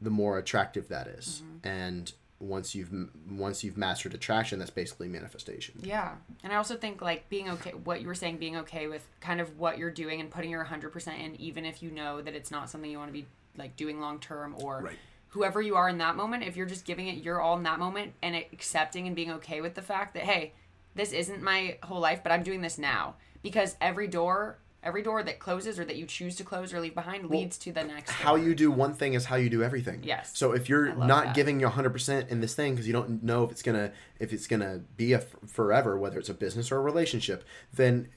the more attractive that is. Mm-hmm. And once you've once you've mastered attraction, that's basically manifestation. Yeah. And I also think, like, being okay, what you were saying, being okay with kind of what you're doing and putting your one hundred percent in, even if you know that it's not something you want to be, like, doing long term, or right. whoever you are in that moment, if you're just giving it your all in that moment and accepting and being okay with the fact that, hey, this isn't my whole life, but I'm doing this now. Because every door... Every door that closes, or that you choose to close or leave behind, well, leads to the next door. How you do one thing is how you do everything. Yes. So if you're not that. giving your one hundred percent in this thing because you don't know if it's gonna if it's gonna be a f- forever, whether it's a business or a relationship, then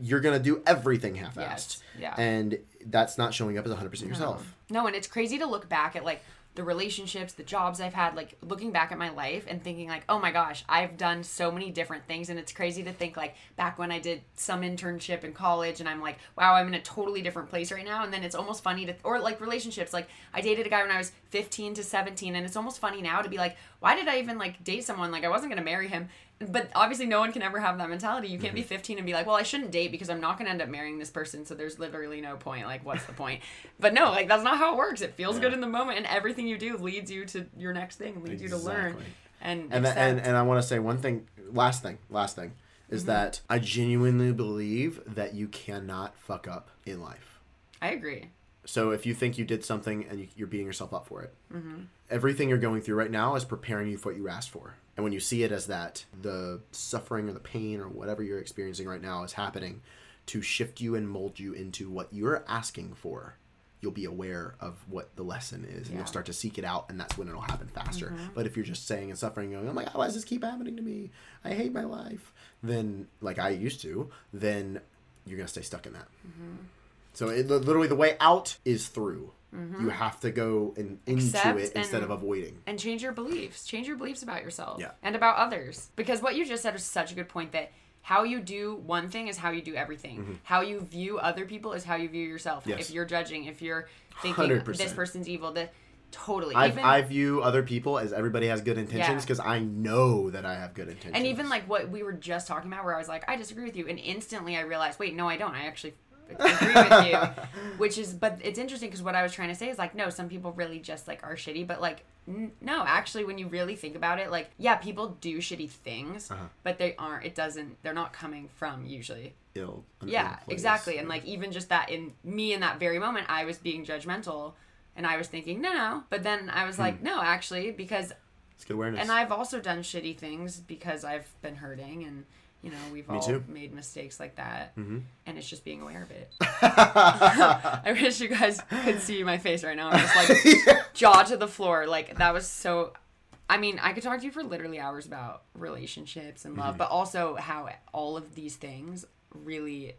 you're gonna do everything half-assed. Yes. Yeah. And that's not showing up as one hundred percent no. yourself. No, and it's crazy to look back at, like, the relationships, the jobs I've had, like, looking back at my life and thinking, like, oh my gosh, I've done so many different things. And it's crazy to think, like, back when I did some internship in college, and I'm like, wow, I'm in a totally different place right now. And then it's almost funny to, or like relationships, like, I dated a guy when I was fifteen to seventeen, and it's almost funny now to be like, why did I even, like, date someone? Like, I wasn't going to marry him. But obviously no one can ever have that mentality. You can't mm-hmm. be fifteen and be like, well, I shouldn't date because I'm not going to end up marrying this person, so there's literally no point. Like, what's the point? But no, like, that's not how it works. It feels yeah. good in the moment, and everything you do leads you to your next thing, leads exactly. you to learn. And and, that, and, and I want to say one thing, last thing, last thing, is mm-hmm. that I genuinely believe that you cannot fuck up in life. I agree. So if you think you did something and you're beating yourself up for it, mm-hmm. everything you're going through right now is preparing you for what you asked for. And when you see it as that, the suffering or the pain or whatever you're experiencing right now is happening to shift you and mold you into what you're asking for, you'll be aware of what the lesson is, and yeah. you'll start to seek it out, and that's when it'll happen faster. Mm-hmm. But if you're just saying and suffering, going, oh my God, why does this keep happening to me? I hate my life. Then, like I used to, then you're going to stay stuck in that. Mm-hmm. So it, literally the way out is through. Mm-hmm. You have to go and into Accept it instead and, of avoiding. And change your beliefs. Change your beliefs about yourself yeah. and about others. Because what you just said is such a good point, that how you do one thing is how you do everything. Mm-hmm. How you view other people is how you view yourself. Yes. If you're judging, if you're thinking one hundred percent this person's evil, that totally. Even, I view other people as everybody has good intentions because yeah. I know that I have good intentions. And even like what we were just talking about, where I was like, I disagree with you. And instantly I realized, wait, no, I don't. I actually... agree with you, which is, but it's interesting because what I was trying to say is, like, no, some people really just, like, are shitty, but, like, n- no, actually, when you really think about it, like, yeah, people do shitty things, uh-huh. but they aren't, it doesn't, they're not coming from usually ill. Yeah, ill exactly. And, like, even just that in me in that very moment, I was being judgmental and I was thinking, no, no, but then I was hmm. like, no, actually, because it's good awareness. And I've also done shitty things because I've been hurting, and you know, we've Me all too. made mistakes like that, mm-hmm. and it's just being aware of it. I wish you guys could see my face right now. I'm just like yeah. jaw to the floor. Like, that was so... I mean, I could talk to you for literally hours about relationships and love, mm-hmm. but also how all of these things really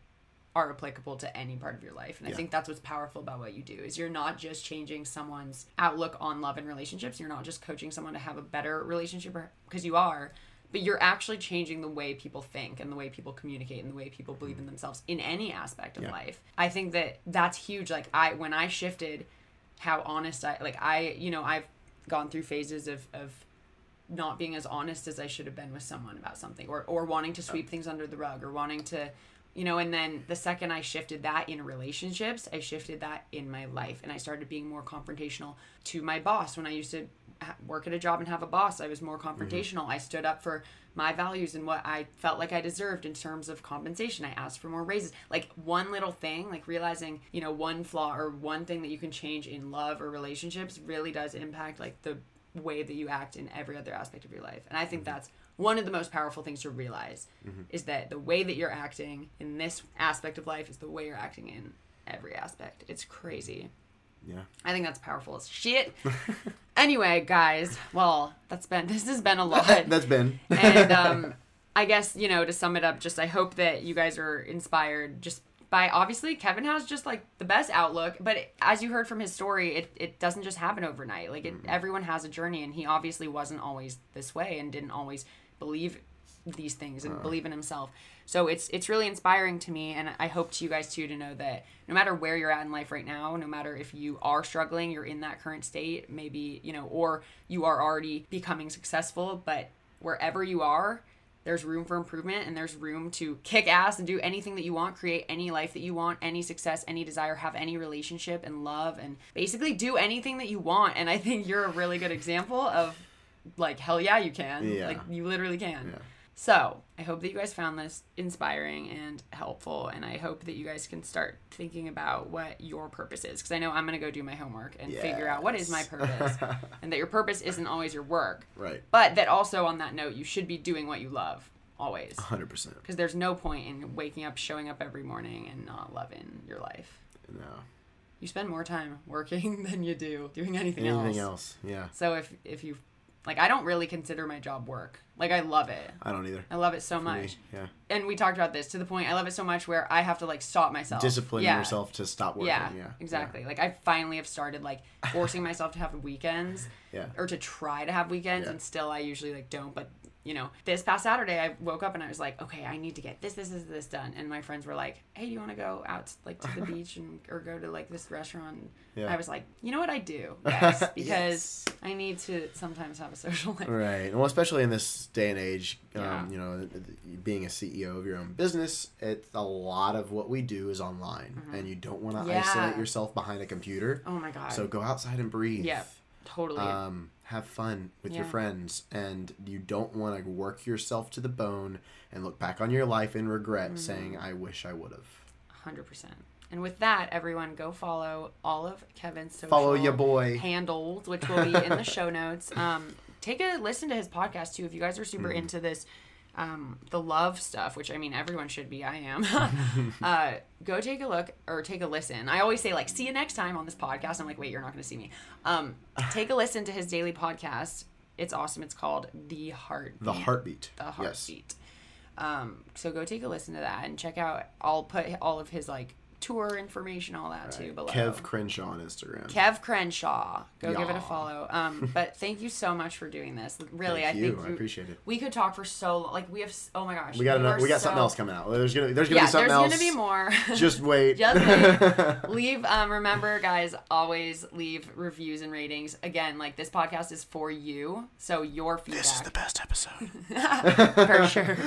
are applicable to any part of your life. And yeah. I think that's what's powerful about what you do, is you're not just changing someone's outlook on love and relationships. You're not just coaching someone to have a better relationship, because you are, but you're actually changing the way people think and the way people communicate and the way people believe in themselves in any aspect of yeah. life. I think that that's huge. Like, I, when I shifted how honest I, like I, you know, I've gone through phases of, of not being as honest as I should have been with someone about something, or, or wanting to sweep things under the rug, or wanting to, you know, and then the second I shifted that in relationships, I shifted that in my life. And I started being more confrontational to my boss. When I used to work at a job and have a boss, I was more confrontational. Mm-hmm. I stood up for my values and what I felt like I deserved in terms of compensation. I asked for more raises. Like, one little thing, like realizing, you know, one flaw or one thing that you can change in love or relationships really does impact, like, the way that you act in every other aspect of your life. And I think mm-hmm. that's one of the most powerful things to realize, mm-hmm. is that the way that you're acting in this aspect of life is the way you're acting in every aspect. It's crazy. Yeah. I think that's powerful as shit. Anyway, guys, well, that's been, this has been a lot. That's been. And um, I guess, you know, to sum it up, just I hope that you guys are inspired just by, obviously, Kevin has just, like, the best outlook. But it, as you heard from his story, it, it doesn't just happen overnight. Like, it, mm-hmm. everyone has a journey, and he obviously wasn't always this way and didn't always believe these things and uh. believe in himself. So it's it's really inspiring to me, and I hope to you guys too, to know that no matter where you're at in life right now, no matter if you are struggling, you're in that current state, maybe, you know, or you are already becoming successful, but wherever you are, there's room for improvement, and there's room to kick ass and do anything that you want, create any life that you want, any success, any desire, have any relationship and love, and basically do anything that you want. And I think you're a really good example of like, hell yeah, you can. Yeah. Like, you literally can. Yeah. So I hope that you guys found this inspiring and helpful, and I hope that you guys can start thinking about what your purpose is, because I know I'm going to go do my homework and yes. figure out what is my purpose, and that your purpose isn't always your work. Right. But that also, on that note, you should be doing what you love always. one hundred percent. Because there's no point in waking up, showing up every morning and not loving your life. No. You spend more time working than you do doing anything, anything else. Anything else, yeah. So if if you... Like, I don't really consider my job work. Like, I love it. I don't either. I love it so For much. Me, yeah. And we talked about this to the point, I love it so much where I have to, like, stop myself. Discipline yeah. yourself to stop working. Yeah, yeah. exactly. Yeah. Like, I finally have started, like, forcing myself to have weekends. Yeah. Or to try to have weekends. Yeah. And still I usually, like, don't. But, you know, this past Saturday I woke up and I was like, okay, I need to get this, this, this, this done. And my friends were like, hey, do you want to go out, like, to the beach and or go to, like, this restaurant? Yeah. I was like, you know what, I do. Yes. Because yes. I need to sometimes have a social life. Right. Well, especially in this day and age, um, yeah. you know, being a C E O of your own business, it's a lot of what we do is online, mm-hmm. and you don't want to yeah. isolate yourself behind a computer. Oh my God. So go outside and breathe. Yeah, totally. Um, have fun with yeah. your friends, and you don't want to work yourself to the bone and look back on your life in regret, mm-hmm. saying, I wish I would have. one hundred percent. And with that, everyone, go follow all of Kevin's social follow your boy. handles, which will be in the show notes. Um, Take a listen to his podcast, too, if you guys are super mm. into this, um, the love stuff, which, I mean, everyone should be. I am. uh, go take a look or take a listen. I always say, like, see you next time on this podcast. I'm like, wait, you're not going to see me. Um, take a listen to his daily podcast. It's awesome. It's called The Heartbeat. The Heartbeat. The Heartbeat. Yes. Um, so go take a listen to that and check out. I'll put all of his, like, tour information, all that, right. too, below. Kev Crenshaw on Instagram. Kev Crenshaw. Go Yaw. Give it a follow. Um, but thank you so much for doing this. Really, thank I you. think you, I appreciate it. We could talk for so long. Like, we have, oh my gosh. We got, we enough, we got so, something else coming out. There's going to there's gonna yeah, be something there's else. There's going to be more. Just wait. Just wait. Leave, um, remember, guys, always leave reviews and ratings. Again, like, this podcast is for you, so your feedback. This is the best episode. For sure.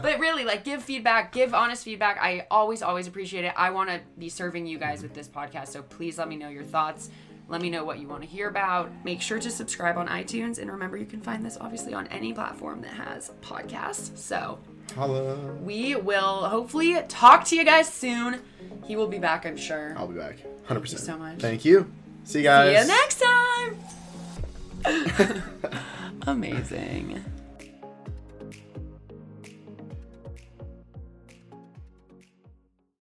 But really, like, give feedback. Give honest feedback. I always, always appreciate it. I want to be serving you guys with this podcast, so please let me know your thoughts. Let me know what you want to hear about. Make sure to subscribe on iTunes, and remember, you can find this obviously on any platform that has podcasts. So Hello. we will hopefully talk to you guys soon. He will be back, I'm sure. I'll be back. one hundred percent. Thank you so much. Thank you. See you guys. See you next time. Amazing.